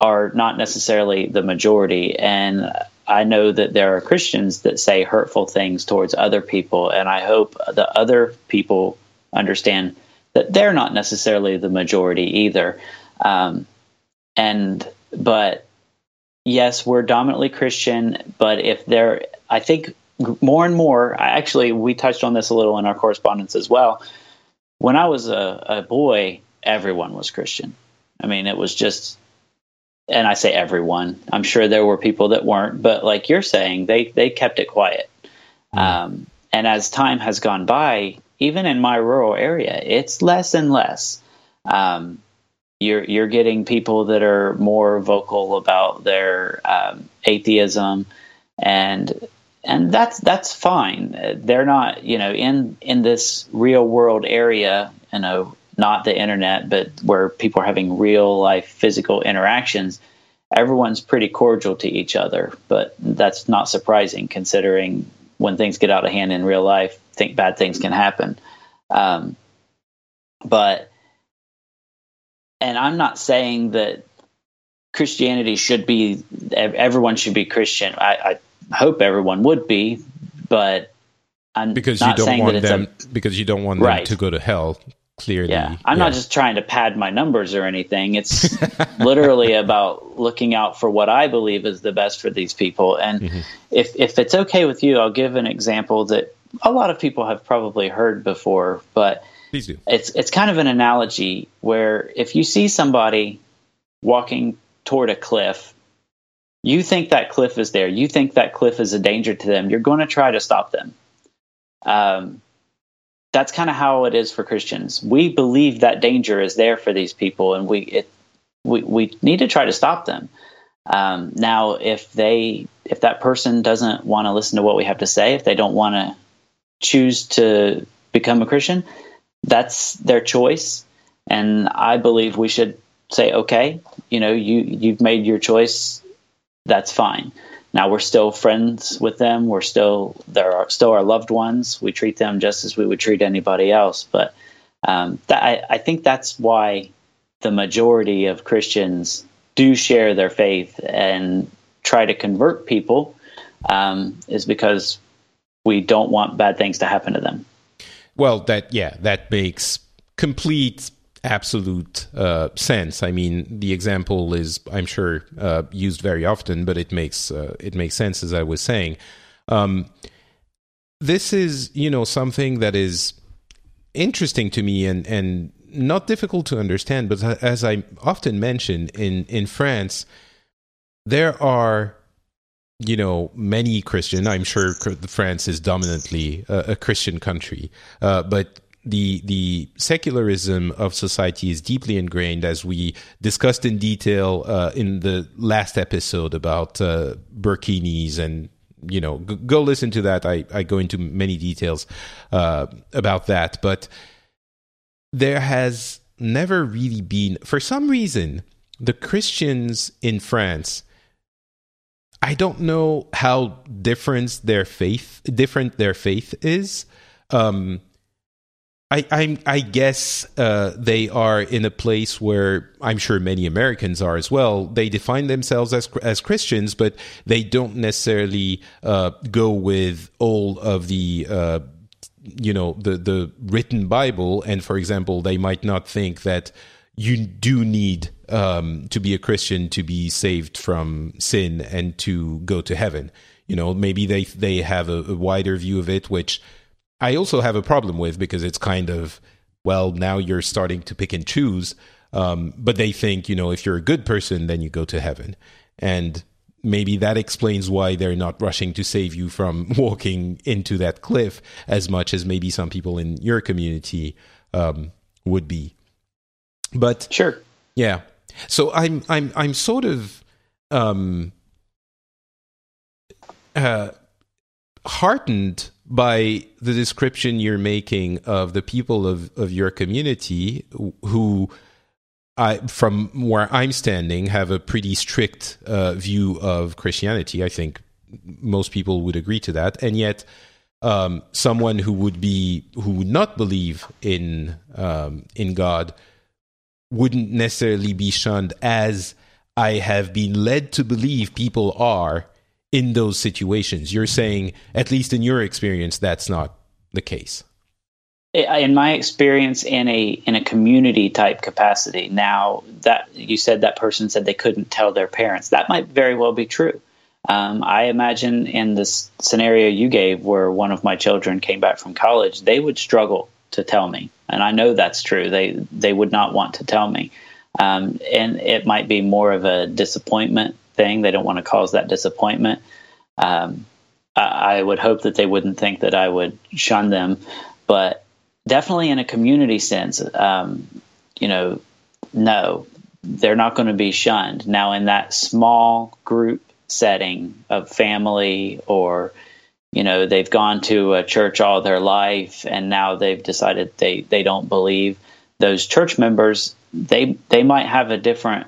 are not necessarily the majority. And I know that there are Christians that say hurtful things towards other people, and I hope the other people understand that they're not necessarily the majority either. Um, and but yes, we're dominantly Christian, but if there, I think more and more, I actually, we touched on this a little in our correspondence as well. When I was a, a boy, everyone was Christian. I mean, it was just, and I say everyone, I'm sure there were people that weren't, but like you're saying, they, they kept it quiet. Um, and as time has gone by, even in my rural area, it's less and less. Um, you're, you're getting people that are more vocal about their um, atheism, and and that's that's fine. They're not, you know, in, in this real world area, you know, not the internet, but where people are having real life physical interactions, everyone's pretty cordial to each other. But that's not surprising, considering when things get out of hand in real life, think bad things can happen. Um, but, and I'm not saying that Christianity should be, everyone should be Christian. I, I hope everyone would be, but I'm because not you don't saying want that them, it's a, because you don't want right. them to go to hell. Clearly, yeah. I'm yeah. not just trying to pad my numbers or anything. It's literally about looking out for what I believe is the best for these people. And mm-hmm. if if it's okay with you, I'll give an example that a lot of people have probably heard before, but Please do. it's it's kind of an analogy where if you see somebody walking toward a cliff, you think that cliff is there. You think that cliff is a danger to them. You're going to try to stop them. Um. That's kind of how it is for Christians. We believe that danger is there for these people, and we it, we we need to try to stop them. Um, now, if they if that person doesn't want to listen to what we have to say, if they don't want to choose to become a Christian, that's their choice. And I believe we should say, okay, you know, you you've made your choice. That's fine. Now, we're still friends with them. We're still there are still our loved ones. We treat them just as we would treat anybody else. But um, that, I, I think that's why the majority of Christians do share their faith and try to convert people, um, is because we don't want bad things to happen to them. Well, that yeah, that makes complete absolute uh, sense. I mean, the example is, I'm sure, uh, used very often, but it makes uh, it makes sense, as I was saying. Um, this is, you know, something that is interesting to me and, and not difficult to understand, but as I often mention, in, in France, there are, you know, many Christian, I'm sure France is dominantly a, a Christian country, uh, but The the secularism of society is deeply ingrained, as we discussed in detail uh, in the last episode about uh, burkinis, and you know, g- go listen to that. I, I go into many details uh, about that, but there has never really been, for some reason, the Christians in France, I don't know how different their faith different their faith is. Um, I, I, I guess uh, they are in a place where I'm sure many Americans are as well. They define themselves as as Christians, but they don't necessarily uh, go with all of the uh, you know the the written Bible. And for example, they might not think that you do need um, to be a Christian to be saved from sin and to go to heaven. You know, maybe they they have a, a wider view of it, which I also have a problem with, because it's kind of, well, now you're starting to pick and choose, um, but they think, you know, if you're a good person, then you go to heaven. And maybe that explains why they're not rushing to save you from walking into that cliff as much as maybe some people in your community um, would be. But sure. Yeah. So I'm, I'm, I'm sort of um, uh, heartened by the description you're making of the people of, of your community, who, I, from where I'm standing, have a pretty strict uh, view of Christianity. I think most people would agree to that. And yet um, someone who would be who would not believe in um, in God wouldn't necessarily be shunned, as I have been led to believe people are in those situations. You're saying, at least in your experience, that's not the case. In my experience, in a in a community type capacity. Now, that you said that person said they couldn't tell their parents, that might very well be true. Um, I imagine in this scenario you gave, where one of my children came back from college, they would struggle to tell me, and I know that's true. They they would not want to tell me, um, and it might be more of a disappointment thing. They don't want to cause that disappointment. Um, I, I would hope that they wouldn't think that I would shun them, but definitely in a community sense, um, you know, no, they're not going to be shunned. Now, in that small group setting of family, or, you know, they've gone to a church all their life and now they've decided they, they don't believe, those church members, they they might have a different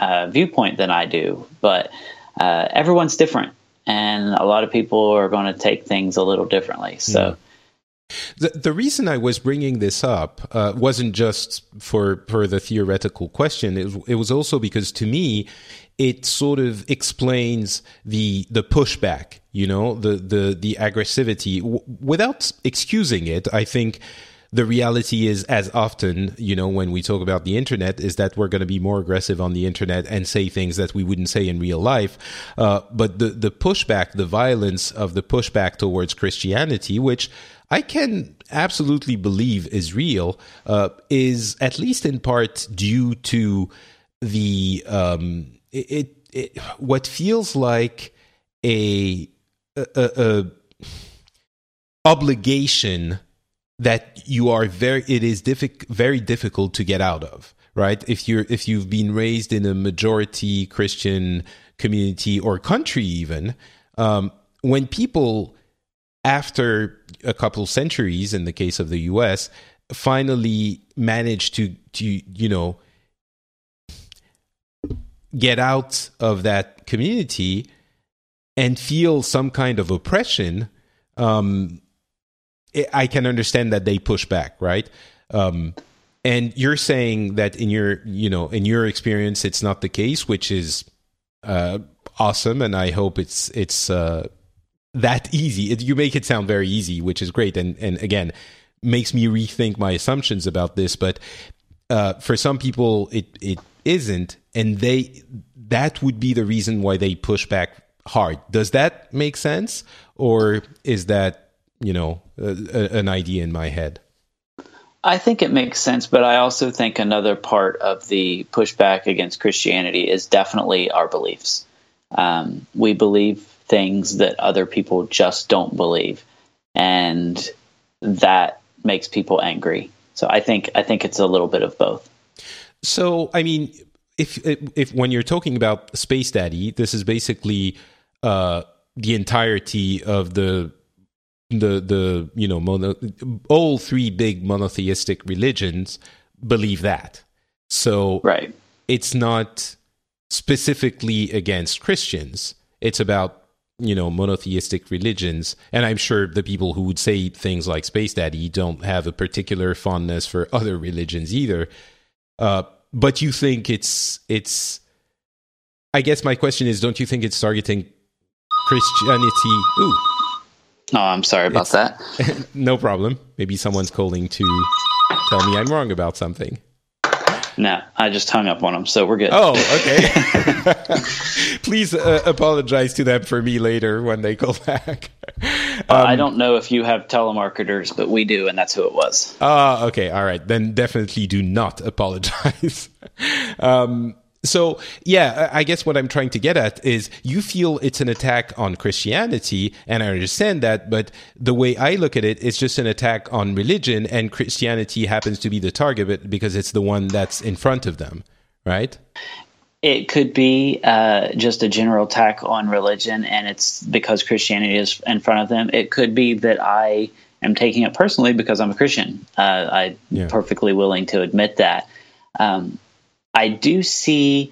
uh, viewpoint than I do, but uh, everyone's different. And a lot of people are going to take things a little differently. So. Mm. The, the reason I was bringing this up uh, wasn't just for, for the theoretical question. It, it was also because, to me, it sort of explains the the pushback, you know, the, the, the aggressivity. W- without excusing it, I think the reality is, as often, you know, when we talk about the internet, is that we're going to be more aggressive on the internet and say things that we wouldn't say in real life. Uh, but the, the pushback, the violence of the pushback towards Christianity, which I can absolutely believe is real, uh, is at least in part due to the um, it, it what feels like a, a, a obligation that you are very it is diffi- very difficult to get out of, right? If you're if you've been raised in a majority Christian community or country, even um, when people, after a couple centuries, in the case of the U S, finally managed to, to, you know, get out of that community and feel some kind of oppression, um, I can understand that they push back, right? Um, and you're saying that in your, you know, in your experience, it's not the case, which is uh, awesome, and I hope it's it's. Uh, that easy. It, you make it sound very easy, which is great, and and again, makes me rethink my assumptions about this. But uh, for some people, it it isn't, and they that would be the reason why they push back hard. Does that make sense, or is that, you know, a, a, an idea in my head? I think it makes sense, but I also think another part of the pushback against Christianity is definitely our beliefs. Um, we believe things that other people just don't believe, and that makes people angry. So I think I think it's a little bit of both. So I mean, if if when you're talking about Space Daddy, this is basically uh, the entirety of the the the you know mono, all three big monotheistic religions believe that. So right. It's not specifically against Christians. It's about, you know, monotheistic religions, and I'm sure the people who would say things like Space Daddy don't have a particular fondness for other religions either. Uh, but you think it's it's? I guess my question is, don't you think it's targeting Christianity? Ooh, oh, I'm sorry about it's, that. No problem. Maybe someone's calling to tell me I'm wrong about something. No, I just hung up on them, so we're good. Oh, okay. Please uh, apologize to them for me later when they call back. Um, uh, I don't know if you have telemarketers, but we do, and that's who it was. Ah, uh, okay, all right. Then definitely do not apologize. um, so, yeah, I guess what I'm trying to get at is, you feel it's an attack on Christianity, and I understand that, but the way I look at it, it's just an attack on religion, and Christianity happens to be the target because it's the one that's in front of them, right? It could be uh, just a general attack on religion, and it's because Christianity is in front of them. It could be that I am taking it personally because I'm a Christian. Uh, I'm yeah. perfectly willing to admit that. Um I do see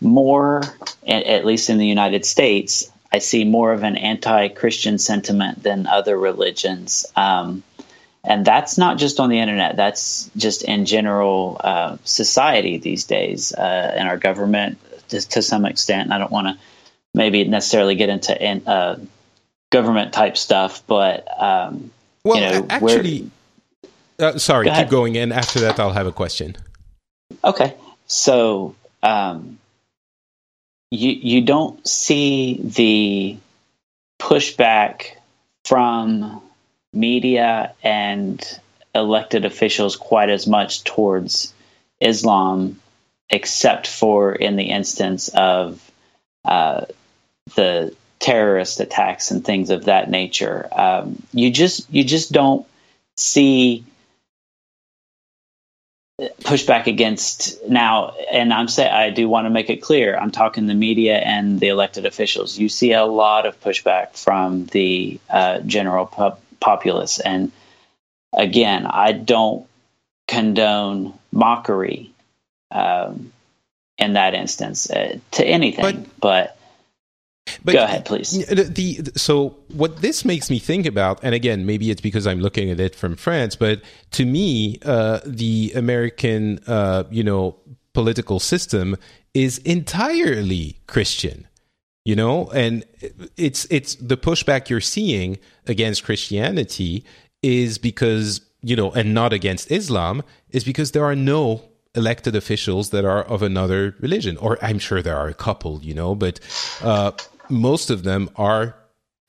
more, at least in the United States, I see more of an anti-Christian sentiment than other religions. Um, and that's not just on the internet. That's just in general uh, society these days, uh, and our government to, to some extent. I don't want to maybe necessarily get into in, uh, government type stuff, but um, well, you know, actually, uh, sorry, go keep going. And after that, I'll have a question. Okay, so. Um, You, you don't see the pushback from media and elected officials quite as much towards Islam, except for in the instance of uh, the terrorist attacks and things of that nature. Um, you just you just don't see pushback against now, and I'm saying I do want to make it clear. I'm talking the media and the elected officials. You see a lot of pushback from the uh, general pop populace, and again, I don't condone mockery um, in that instance uh, to anything. But, but, but go ahead, please. The, the, so what this makes me think about, and again, maybe it's because I'm looking at it from France, but to me, uh, the American, uh, you know, political system is entirely Christian, you know, and it's it's the pushback you're seeing against Christianity is because, you know, and not against Islam, is because there are no elected officials that are of another religion, or I'm sure there are a couple, you know, but uh, most of them are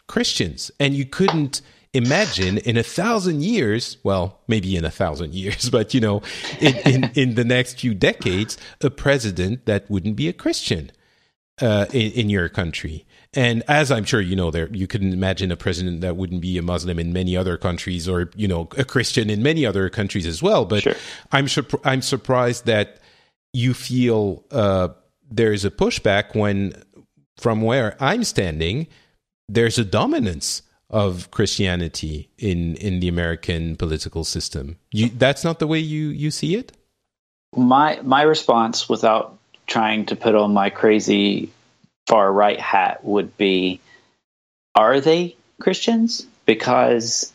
Christians, and you couldn't imagine in a thousand years, well, maybe in a thousand years, but, you know, in, in, in the next few decades, a president that wouldn't be a Christian uh, in, in your country. And as I'm sure you know, there you couldn't imagine a president that wouldn't be a Muslim in many other countries, or, you know, a Christian in many other countries as well. But sure. I'm sur I'm surprised that you feel uh, there is a pushback when, from where I'm standing, there's a dominance of Christianity in in the American political system. You, that's not the way you you see it. My my response, without trying to put on my crazy far right hat, would be, are they Christians? Because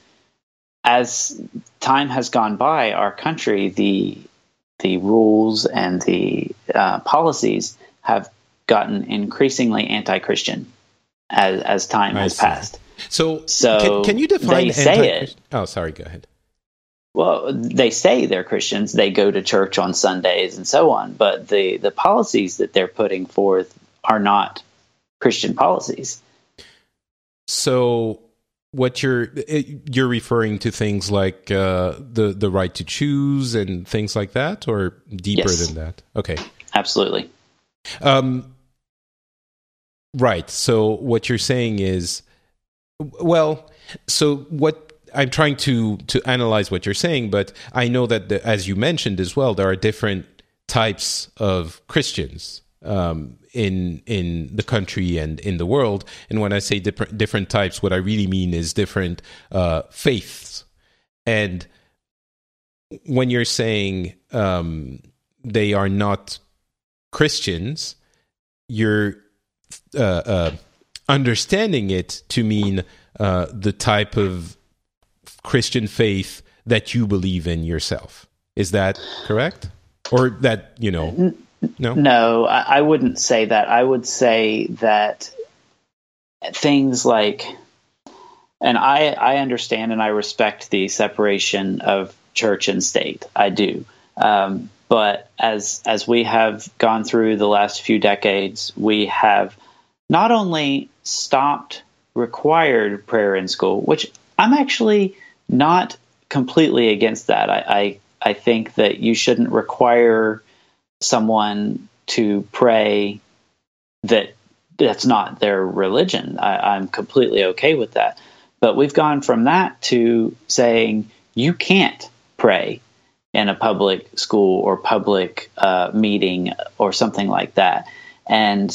as time has gone by, our country, the the rules and the uh, policies have gotten increasingly anti-Christian as as time I has see. passed. So, so can, can you define they say it? Oh, sorry, go ahead. Well, they say they're Christians. They go to church on Sundays and so on. But the the policies that they're putting forth are not Christian policies. So what you're you're referring to things like uh, the the right to choose and things like that, or deeper yes. than that? Okay, absolutely. Um, right. So what you're saying is, well, so what I'm trying to to analyze what you're saying, but I know that the, as you mentioned as well, there are different types of Christians Um, in in the country and in the world. And when I say different different types, what I really mean is different uh, faiths. And when you're saying um, they are not Christians, you're uh, uh, understanding it to mean uh, the type of Christian faith that you believe in yourself. Is that correct? Or that, you know... No, no, I, I wouldn't say that. I would say that things like, and I, I understand and I respect the separation of church and state. I do. Um, but as as we have gone through the last few decades, we have not only stopped required prayer in school, which I'm actually not completely against that. I, I, I think that you shouldn't require someone to pray that that's not their religion. I, I'm completely okay with that. But we've gone from that to saying you can't pray in a public school or public uh, meeting or something like that. And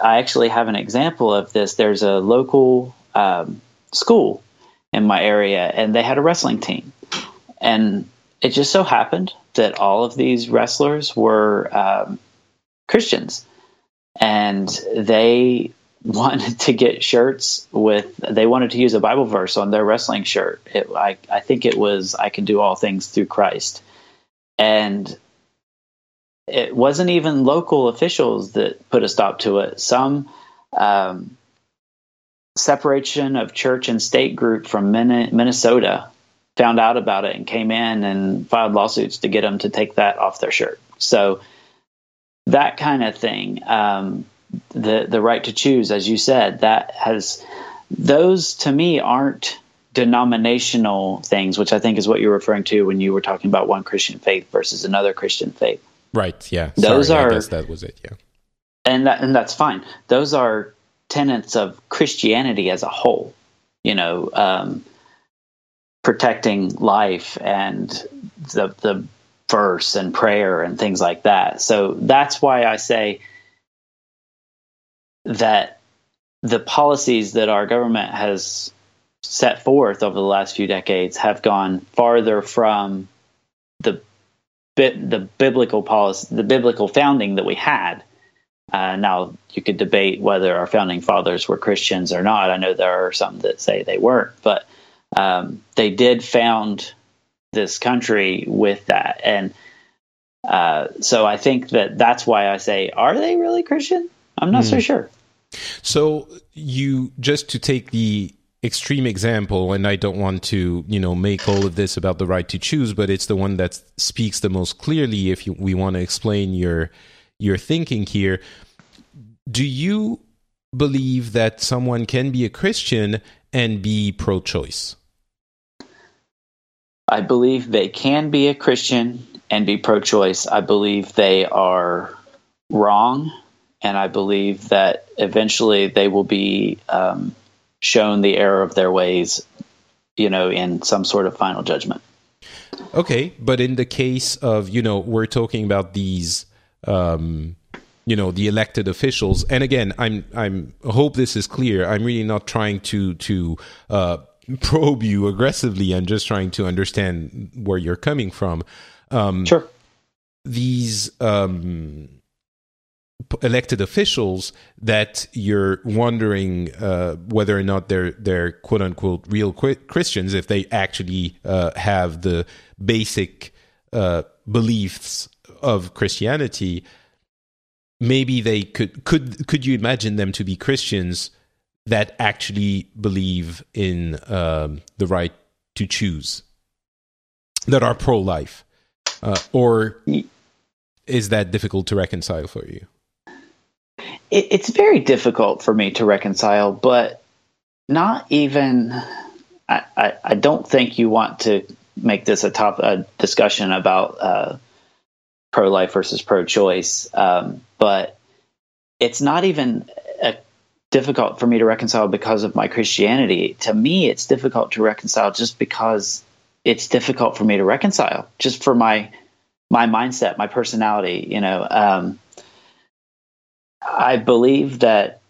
I actually have an example of this. There's a local um, school in my area, and they had a wrestling team. And it just so happened that all of these wrestlers were um, Christians, and they wanted to get shirts with, they wanted to use a Bible verse on their wrestling shirt. It, I, I think it was, I can do all things through Christ. And it wasn't even local officials that put a stop to it. Some um, separation of church and state group from Minnesota found out about it and came in and filed lawsuits to get them to take that off their shirt. So that kind of thing. Um, the the right to choose, as you said, that has, those to me aren't denominational things, which I think is what you're referring to when you were talking about one Christian faith versus another Christian faith. Right. Yeah. Those Sorry, are. I guess that was it. Yeah. And that, and that's fine. Those are tenets of Christianity as a whole. You know, um, protecting life and the the verse and prayer and things like that. So that's why I say that the policies that our government has set forth over the last few decades have gone farther from the the biblical policy, the biblical founding that we had. Uh, now you could debate whether our founding fathers were Christians or not. I know there are some that say they weren't, but um, they did found this country with that. And uh, so I think that that's why I say, are they really Christian? I'm not mm. so sure. So you, just to take the extreme example, and I don't want to, you know, make all of this about the right to choose, but it's the one that speaks the most clearly if you, we want to explain your your thinking here. Do you believe that someone can be a Christian and be pro-choice? I believe they can be a Christian and be pro-choice. I believe they are wrong, and I believe that eventually they will be um, shown the error of their ways, you know, in some sort of final judgment. Okay, but in the case of, you know, we're talking about these, um, you know, the elected officials, and again, I'm I'm hope this is clear. I'm really not trying to to uh, probe you aggressively. I'm just trying to understand where you're coming from. Um, sure. These um, elected officials that you're wondering uh, whether or not they're they're quote unquote real Christians, if they actually uh, have the basic uh, beliefs of Christianity. Maybe they could could could you imagine them to be Christians that actually believe in um, the right to choose, that are pro-life? Uh, or is that difficult to reconcile for you? It, it's very difficult for me to reconcile, but not even I, I, I don't think you want to make this a, top, a discussion about uh, pro-life versus pro-choice, um, but it's not even a difficult for me to reconcile because of my Christianity. To me, it's difficult to reconcile just because it's difficult for me to reconcile, just for my my mindset, my personality. You know, um, I believe that,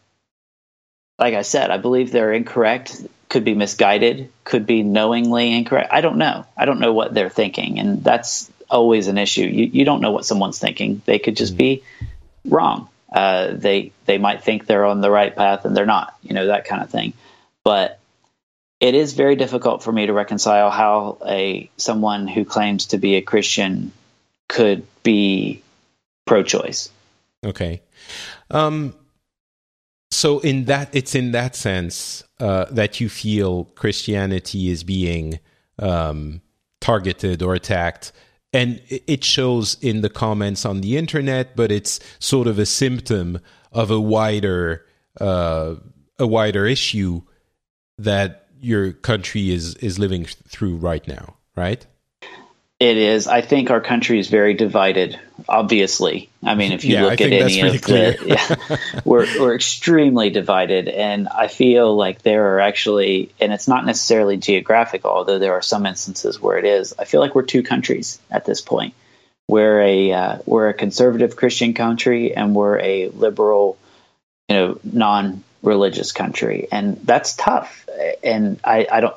like I said, I believe they're incorrect, could be misguided, could be knowingly incorrect. I don't know. I don't know what they're thinking, and that's always an issue. You you don't know what someone's thinking. They could just be wrong. Uh, they they might think they're on the right path and they're not, you know, that kind of thing. But it is very difficult for me to reconcile how a someone who claims to be a Christian could be pro-choice. Okay. Um, so in that, it's in that sense uh, that you feel Christianity is being um, targeted or attacked. And it shows in the comments on the internet, but it's sort of a symptom of a wider, uh, a wider issue that your country is is living through right now, right? It is. I think our country is very divided. Obviously, I mean, if you yeah, look I at any of the, yeah, we're we're extremely divided, and I feel like there are actually, and it's not necessarily geographical, although there are some instances where it is. I feel like we're two countries at this point. We're a uh, we're a conservative Christian country, and we're a liberal, you know, non-religious country, and that's tough. And I, I don't,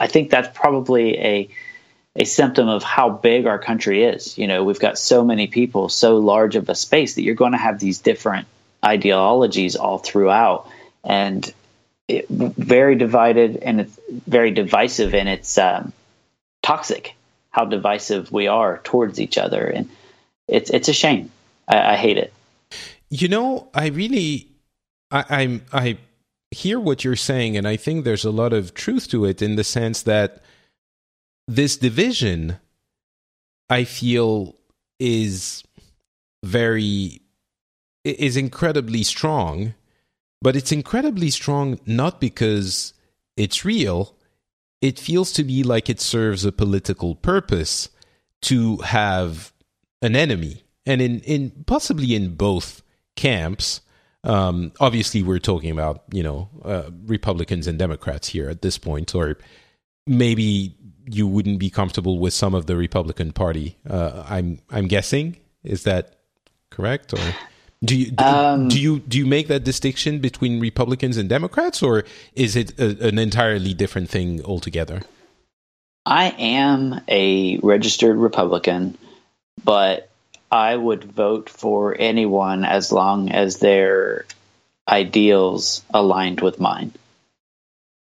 I think that's probably a a symptom of how big our country is. You know, we've got so many people, so large of a space that you're going to have these different ideologies all throughout. and it, very divided, and it's very divisive, and it's um, toxic how divisive we are towards each other, and it's it's a shame. I, I hate it. You know, I really, I, I'm I hear what you're saying, and I think there's a lot of truth to it in the sense that this division, I feel, is very is incredibly strong. But it's incredibly strong not because it's real. It feels to me like it serves a political purpose to have an enemy. And in, in possibly in both camps, um, obviously we're talking about, you know, uh, Republicans and Democrats here at this point, or maybe you wouldn't be comfortable with some of the Republican Party. Uh, I'm I'm guessing. Is that correct? Or... Do you do, um, do you do you make that distinction between Republicans and Democrats, or is it a, an entirely different thing altogether? I am a registered Republican, but I would vote for anyone as long as their ideals aligned with mine.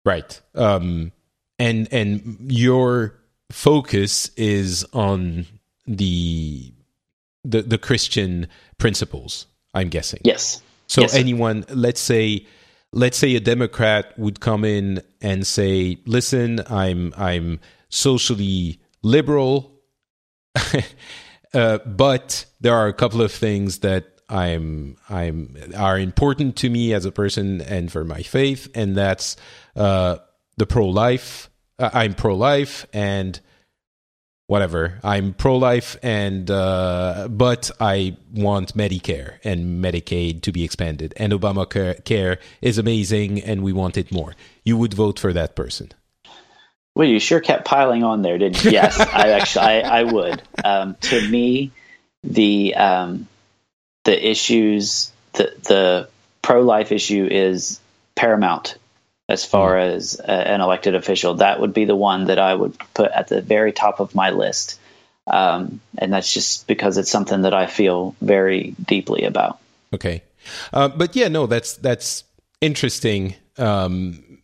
Right. Um, and and your focus is on the the, the Christian principles, I'm guessing. Yes. So yes, anyone, let's say, let's say a Democrat would come in and say, "Listen, I'm I'm socially liberal, uh, but there are a couple of things that I'm I'm are important to me as a person and for my faith, and that's uh, the pro-life. Uh, I'm pro-life and." Whatever, I'm pro-life, and uh, but I want Medicare and Medicaid to be expanded, and Obamacare is amazing, and we want it more. You would vote for that person. Well, you sure kept piling on there, didn't you? Yes, I actually, I, I would. Um, to me, the um, the issues, the the pro-life issue is paramount. As far as uh, an elected official, that would be the one that I would put at the very top of my list. Um, and that's just because it's something that I feel very deeply about. Okay. Uh, but yeah, no, that's that's interesting um,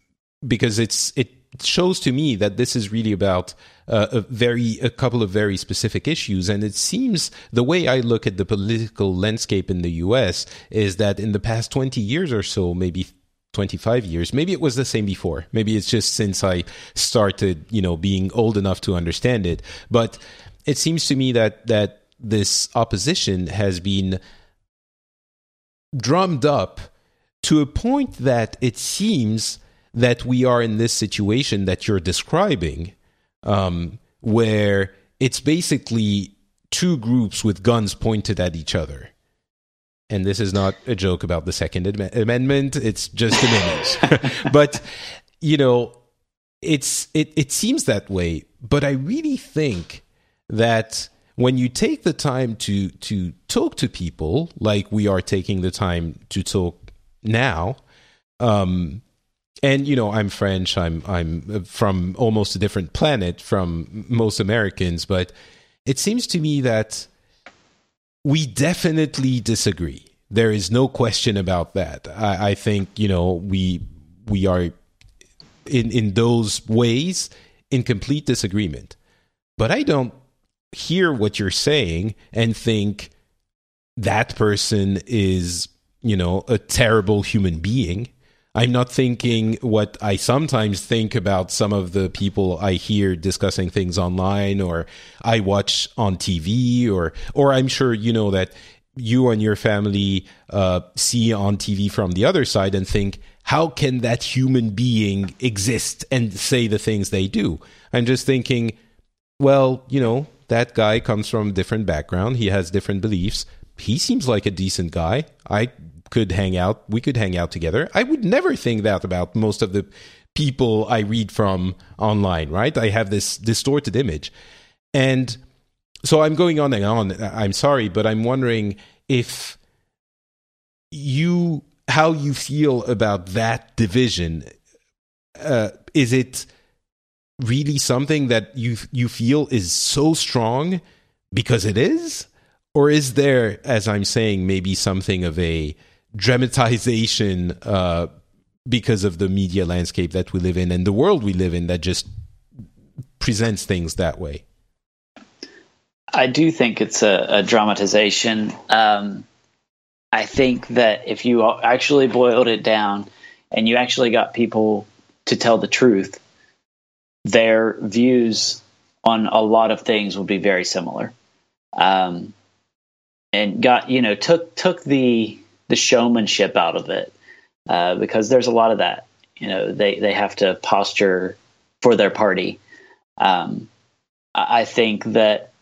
because it's it shows to me that this is really about uh, a very a couple of very specific issues. And it seems the way I look at the political landscape in the U S is that in the past twenty years or so, maybe twenty-five years, maybe it was the same before, maybe it's just since I started, you know, being old enough to understand it, but it seems to me that that this opposition has been drummed up to a point that it seems that we are in this situation that you're describing, um, where it's basically two groups with guns pointed at each other. And this is not a joke about the Second Am- Amendment. It's just an image. But, you know, it's it, it seems that way. But I really think that when you take the time to, to talk to people, like we are taking the time to talk now, um, and, you know, I'm French. I'm I'm from almost a different planet from most Americans. But it seems to me that we definitely disagree. There is no question about that. I, I think, you know, we we are in in those ways in complete disagreement. But I don't hear what you're saying and think that person is, you know, a terrible human being. I'm not thinking what I sometimes think about some of the people I hear discussing things online or I watch on T V, or or I'm sure you know that you and your family uh, see on T V from the other side and think, how can that human being exist and say the things they do? I'm just thinking, well, you know, that guy comes from a different background. He has different beliefs. He seems like a decent guy. I could hang out, we could hang out together. I would never think that about most of the people I read from online, right? I have this distorted image. And so I'm going on and on. I'm sorry, but I'm wondering if you, how you feel about that division. Uh, is it really something that you you feel is so strong because it is? Or is there, as I'm saying, maybe something of a dramatization uh, because of the media landscape that we live in and the world we live in that just presents things that way. I do think it's a, a dramatization. Um, I think that if you actually boiled it down and you actually got people to tell the truth, their views on a lot of things will be very similar. Um, and got, you know, took, took the, the showmanship out of it, uh, because there's a lot of that, you know, they, they have to posture for their party. Um, I think that,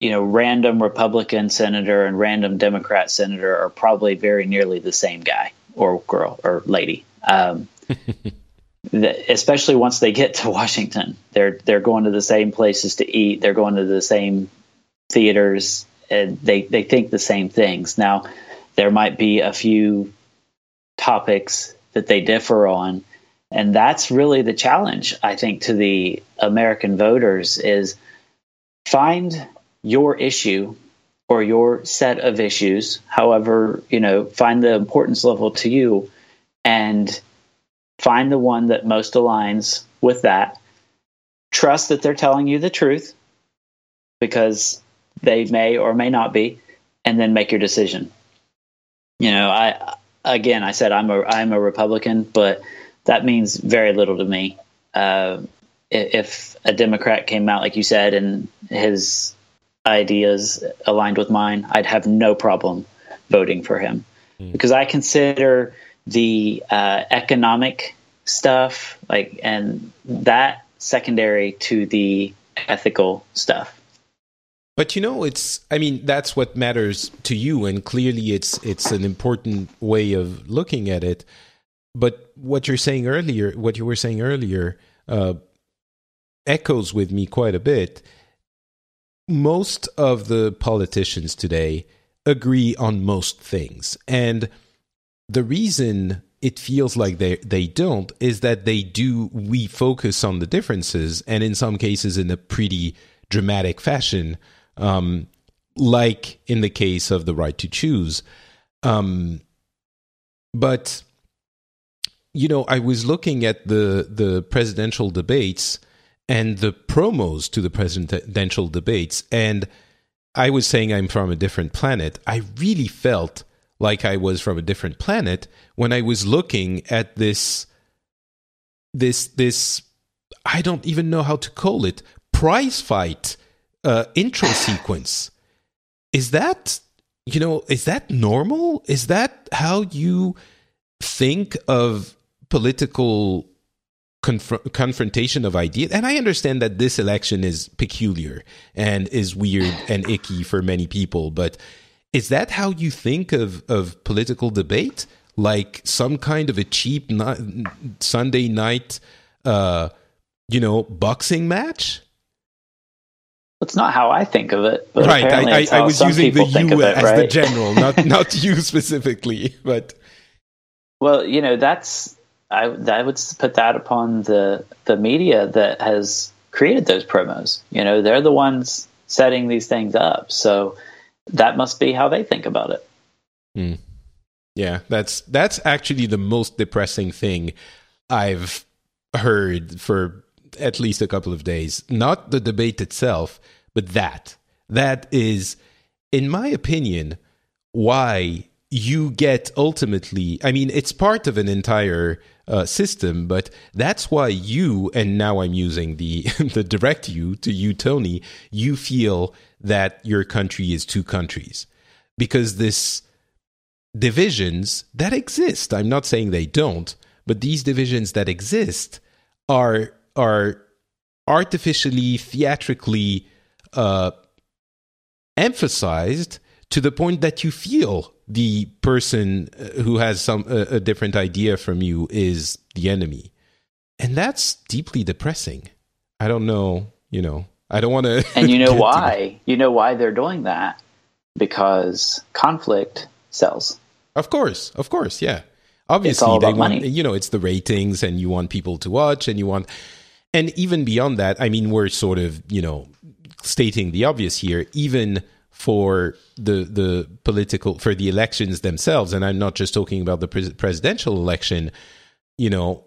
you know, random Republican senator and random Democrat senator are probably very nearly the same guy or girl or lady. Um, especially once they get to Washington, they're, they're going to the same places to eat. They're going to the same theaters, and they, they think the same things. Now, there might be a few topics that they differ on. And that's really the challenge, I think, to the American voters is find your issue or your set of issues, however, you know, find the importance level to you and find the one that most aligns with that. Trust that they're telling you the truth because they may or may not be, and then make your decision. You know, I, again, I said, I'm a, I'm a Republican, but that means very little to me. Uh, if a Democrat came out, like you said, and his ideas aligned with mine, I'd have no problem voting for him mm. because I consider the uh, economic stuff like, and that secondary to the ethical stuff. But, you know, it's, I mean, that's what matters to you. And clearly it's, it's an important way of looking at it. But what you're saying earlier, what you were saying earlier, uh, echoes with me quite a bit. Most of the politicians today agree on most things. And the reason it feels like they they don't is that they do, we focus on the differences, and in some cases in a pretty dramatic fashion, um, like in the case of the right to choose. Um, but... You know, I was looking at the, the presidential debates and the promos to the presidential debates, and I was saying I'm from a different planet. I really felt like I was from a different planet when I was looking at this, this, this, I don't even know how to call it, prize fight uh, intro sequence. Is that, you know, is that normal? Is that how you think of political conf- confrontation of ideas? And I understand that this election is peculiar and is weird and icky for many people, but is that how you think of, of political debate? Like some kind of a cheap ni- Sunday night, uh, you know, boxing match? It's not how I think of it. But right. I, I, I was using the you as right? the general, not not you specifically, but... Well, you know, that's I, I would put that upon the the media that has created those promos. You know, they're the ones setting these things up. So that must be how they think about it. Mm. Yeah, that's that's actually the most depressing thing I've heard for at least a couple of days. Not the debate itself, but that. That is, in my opinion, why... you get ultimately, I mean, it's part of an entire uh, system, but that's why you, and now I'm using the, the direct you to you, Tony, you feel that your country is two countries because this divisions that exist. I'm not saying they don't, but these divisions that exist are, are artificially, theatrically uh, emphasized to the point that you feel the person who has some a, a different idea from you is the enemy. And that's deeply depressing. I don't know, you know, I don't want to... And you know why? You know why they're doing that? Because conflict sells. Of course, of course, yeah. Obviously, they want, money. You know, it's the ratings and you want people to watch and you want... And even beyond that, I mean, we're sort of, you know, stating the obvious here, even... for the the political for the elections themselves, and I'm not just talking about the pres- presidential election, you know,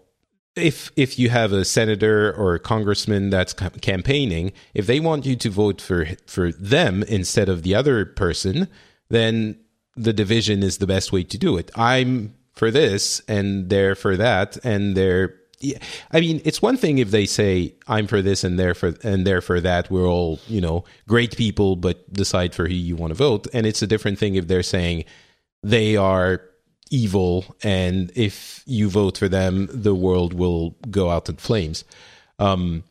if if you have a senator or a congressman that's campaigning, if they want you to vote for for them instead of the other person, then the division is the best way to do it. I'm for this, and they're for that, and they're. I mean, it's one thing if they say I'm for this and they're for and they're for that. We're all, you know, great people, but decide for who you want to vote. And it's a different thing if they're saying they are evil, and if you vote for them, the world will go out in flames. Um,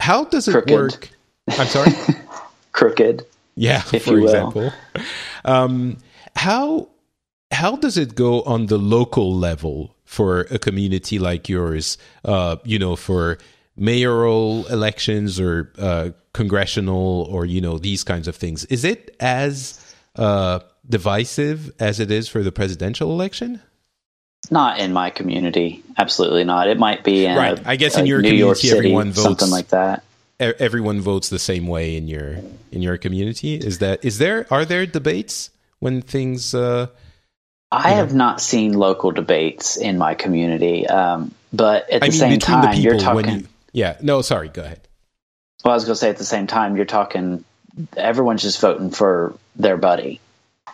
how does it Crooked. work? I'm sorry? Crooked. Yeah, if for you example. Will. Um, how how does it go on the local level for a community like yours? Uh, you know, for mayoral elections or uh, congressional or, you know, these kinds of things. Is it as uh, divisive as it is for the presidential election? Not in my community. Absolutely not. It might be in right. I guess like in your New community, York City, everyone votes something like that. Everyone votes the same way in your in your community. Is that is there are there debates when things? Uh, I have know? not seen local debates in the community, um, but at I the mean, same time, the you're talking. You, yeah, no, sorry, go ahead. Well, I was going to say at the same time, you're talking. Everyone's just voting for their buddy.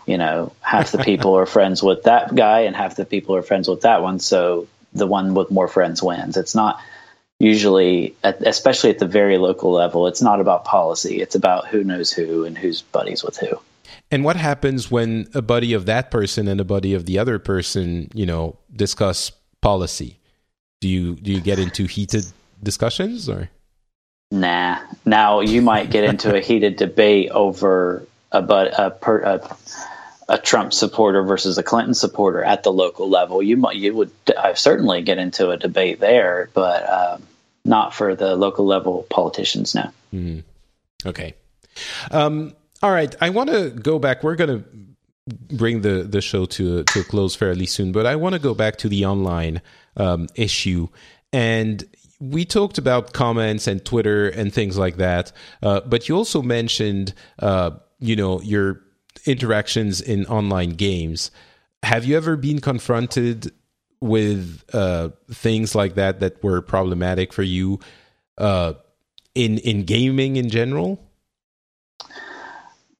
You know, half the people are friends with that guy, and half the people are friends with that one. So the one with more friends wins. It's not. Usually, especially at the very local level, it's not about policy. It's about who knows who and who's buddies with who. And what happens when a buddy of that person and a buddy of the other person, you know, discuss policy? Do you do you get into heated discussions or? Nah. Now you might get into a heated debate over a but a per. A, a Trump supporter versus a Clinton supporter at the local level. You might, you would I certainly get into a debate there, but um, not for the local level politicians. No. Mm. Okay. Um, all right. I want to go back. We're going to bring the, the show to, to a close fairly soon, but I want to go back to the online um, issue. And we talked about comments and Twitter and things like that. Uh, but you also mentioned, uh, you know, your, interactions in online games. Have you ever been confronted with uh, things like that that were problematic for you uh, in in gaming in general?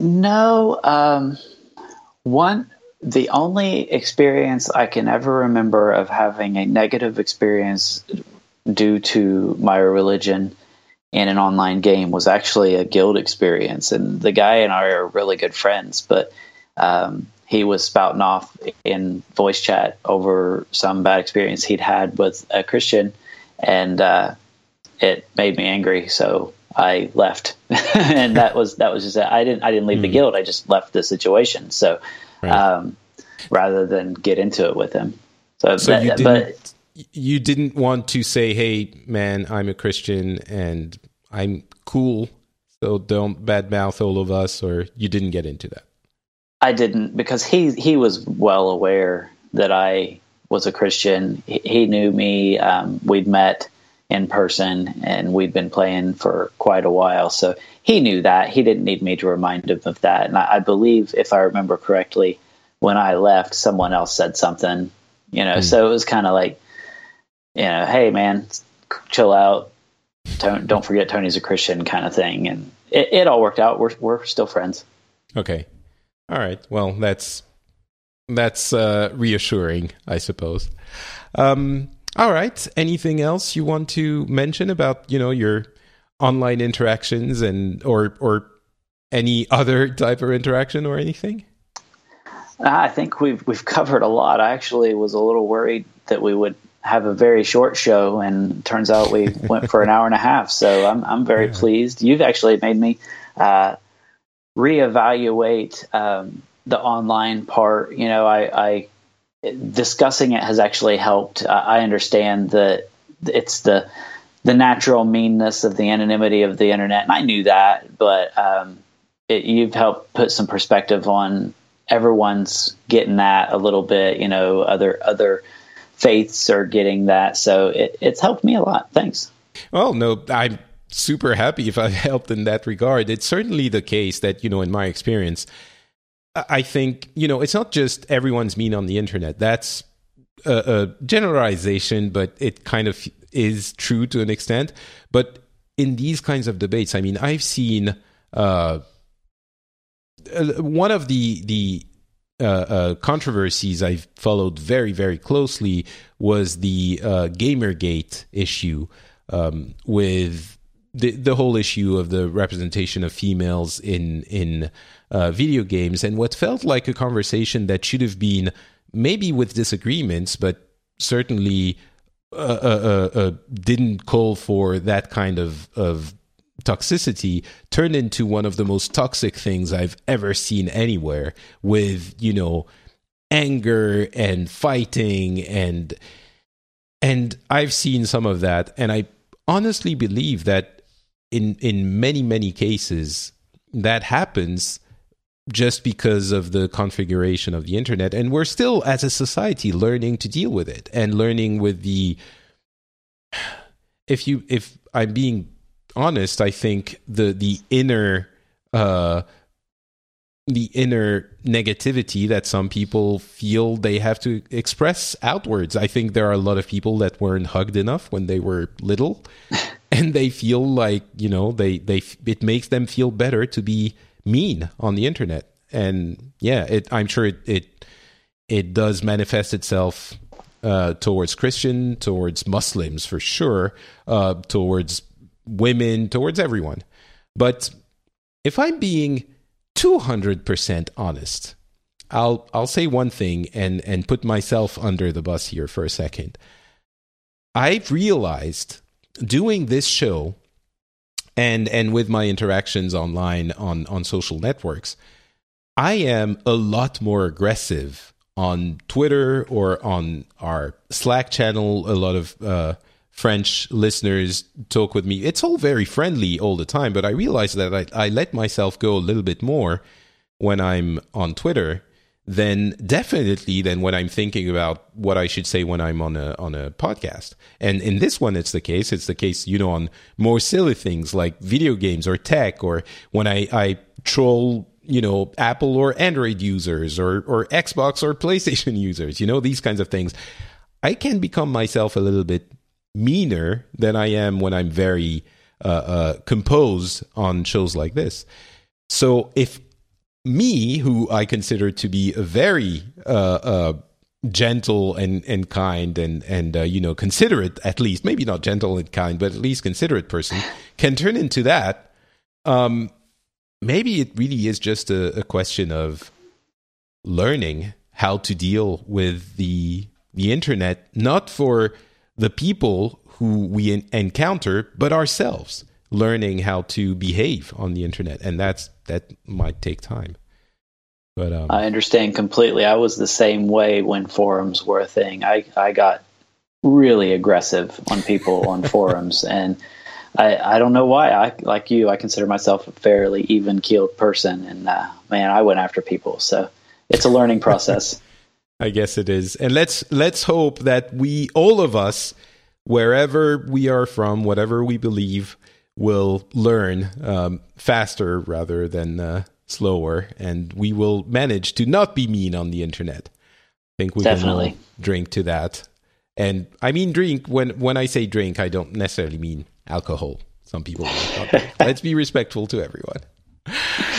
No. Um, one, the only experience I can ever remember of having a negative experience due to my religion in an online game was actually a guild experience. And the guy and I are really good friends, but um, he was spouting off in voice chat over some bad experience he'd had with a Christian. And uh, it made me angry. So I left and that was, that was just, it. I didn't, I didn't leave mm. the guild. I just left the situation. So right. um, rather than get into it with him. So, so that, you didn't- but you didn't want to say, hey, man, I'm a Christian and I'm cool, so don't badmouth all of us, or you didn't get into that? I didn't, because he he was well aware that I was a Christian. He, he knew me. Um, we'd met in person, and we'd been playing for quite a while. So he knew that. He didn't need me to remind him of that. And I, I believe, if I remember correctly, when I left, someone else said something. You know, mm. so it was kind of like, you know, hey man, chill out. Don't, don't forget Tony's a Christian kind of thing. And it, it all worked out. We're we're still friends. Okay. All right. Well, that's that's uh, reassuring, I suppose. Um, all right. Anything else you want to mention about, you know, your online interactions and or or any other type of interaction or anything? I think we've we've covered a lot. I actually was a little worried that we would have a very short show, and turns out we went for an hour and a half. So I'm I'm very yeah. pleased. You've actually made me uh, reevaluate um, the online part. You know, I, I discussing it has actually helped. Uh, I understand that it's the the natural meanness of the anonymity of the internet, and I knew that, but um, it, you've helped put some perspective on everyone's getting that a little bit. You know, other other. faiths are getting that, so it, it's helped me a lot. Thanks. Well, no, I'm super happy if I've helped in that regard. It's certainly the case that, you know, in my experience, I think, you know, it's not just everyone's mean on the internet. That's a, a generalization, but it kind of is true to an extent. But in these kinds of debates, I mean, I've seen uh, one of the the uh, uh, controversies I've followed very, very closely was the uh, Gamergate issue um, with the the whole issue of the representation of females in in uh, video games, and what felt like a conversation that should have been, maybe with disagreements, but certainly uh, uh, uh, didn't call for that kind of, of toxicity, turned into one of the most toxic things I've ever seen anywhere, with, you know, anger and fighting. And and I've seen some of that. And I honestly believe that in in many, many cases that happens just because of the configuration of the internet. And we're still, as a society, learning to deal with it and learning with the... If you, if I'm being honest, I think the the inner uh, the inner negativity that some people feel they have to express outwards. I think there are a lot of people that weren't hugged enough when they were little, and they feel like, you know, they they it makes them feel better to be mean on the internet. And yeah, it, I'm sure it, it it does manifest itself uh, towards Christian, towards Muslims for sure, uh, towards women, towards everyone. But if I'm being two hundred percent honest, I'll I'll say one thing and and put myself under the bus here for a second. I've realized doing this show, And and with my interactions online on, on social networks, I am a lot more aggressive on Twitter or on our Slack channel. A lot of uh, French listeners talk with me. It's all very friendly all the time, but I realize that I, I let myself go a little bit more when I'm on Twitter than definitely than when I'm thinking about what I should say when I'm on a on a podcast. And in this one, it's the case. It's the case, you know, on more silly things like video games or tech, or when I, I troll, you know, Apple or Android users or, or Xbox or PlayStation users, you know, these kinds of things. I can become myself a little bit meaner than I am when I'm very uh, uh, composed on shows like this. So if me, who I consider to be a very uh, uh, gentle and, and kind and, and uh, you know, considerate, at least, maybe not gentle and kind, but at least considerate person, can turn into that, um, maybe it really is just a, a question of learning how to deal with the the internet, not for the people who we en- encounter, but ourselves. Learning how to behave on the internet, and that's that might take time. But um, I understand completely. I was the same way when forums were a thing. I, I got really aggressive on people on forums, and I I don't know why. I like you. I consider myself a fairly even-keeled person, and uh, man, I went after people. So it's a learning process. I guess it is, and let's let's hope that we, all of us, wherever we are from, whatever we believe, will learn um, faster rather than uh, slower, and we will manage to not be mean on the internet. I think we definitely can drink to that. And I mean drink, when when I say drink, I don't necessarily mean alcohol. Some people like alcohol. Let's be respectful to everyone.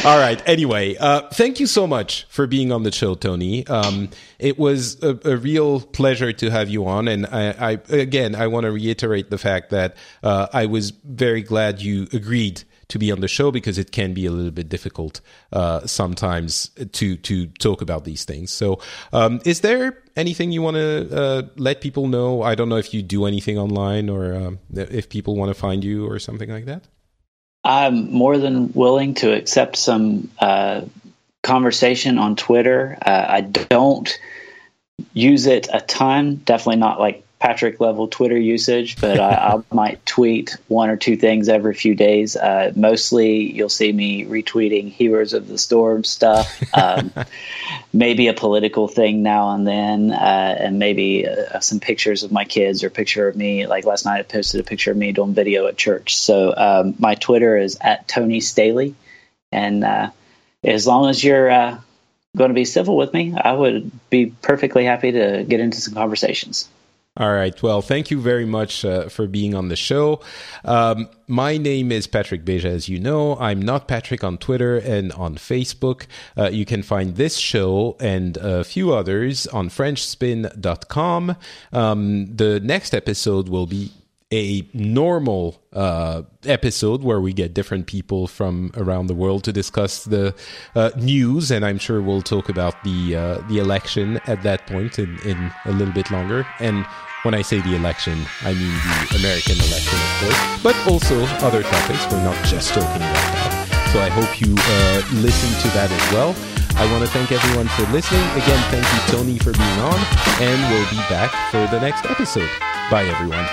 All right. Anyway, uh, thank you so much for being on the show, Tony. Um, it was a, a real pleasure to have you on. And I, I again, I want to reiterate the fact that uh, I was very glad you agreed to be on the show, because it can be a little bit difficult uh, sometimes to to talk about these things. So um, is there anything you want to uh, let people know? I don't know if you do anything online, or um, if people want to find you or something like that. I'm more than willing to accept some uh, conversation on Twitter. Uh, I don't use it a ton, definitely not like Patrick level Twitter usage, but I, I might tweet one or two things every few days. Uh, mostly you'll see me retweeting Heroes of the Storm stuff, um, maybe a political thing now and then, uh, and maybe uh, some pictures of my kids, or a picture of me. Like last night I posted a picture of me doing video at church. So um, my Twitter is at Tony Staley. And uh, as long as you're uh, going to be civil with me, I would be perfectly happy to get into some conversations. All right. Well, thank you very much uh, for being on the show. Um, my name is Patrick Beja, as you know. I'm Not Patrick on Twitter and on Facebook. Uh, you can find this show and a few others on French Spin dot com. Um, the next episode will be a normal uh, episode where we get different people from around the world to discuss the uh, news, and I'm sure we'll talk about the uh, the election at that point in, in a little bit longer. And when I say the election, I mean the American election, of course, but also other topics. We're not just talking about that. So I hope you uh, listen to that as well. I want to thank everyone for listening. Again, thank you, Tony, for being on, and we'll be back for the next episode. Bye, everyone.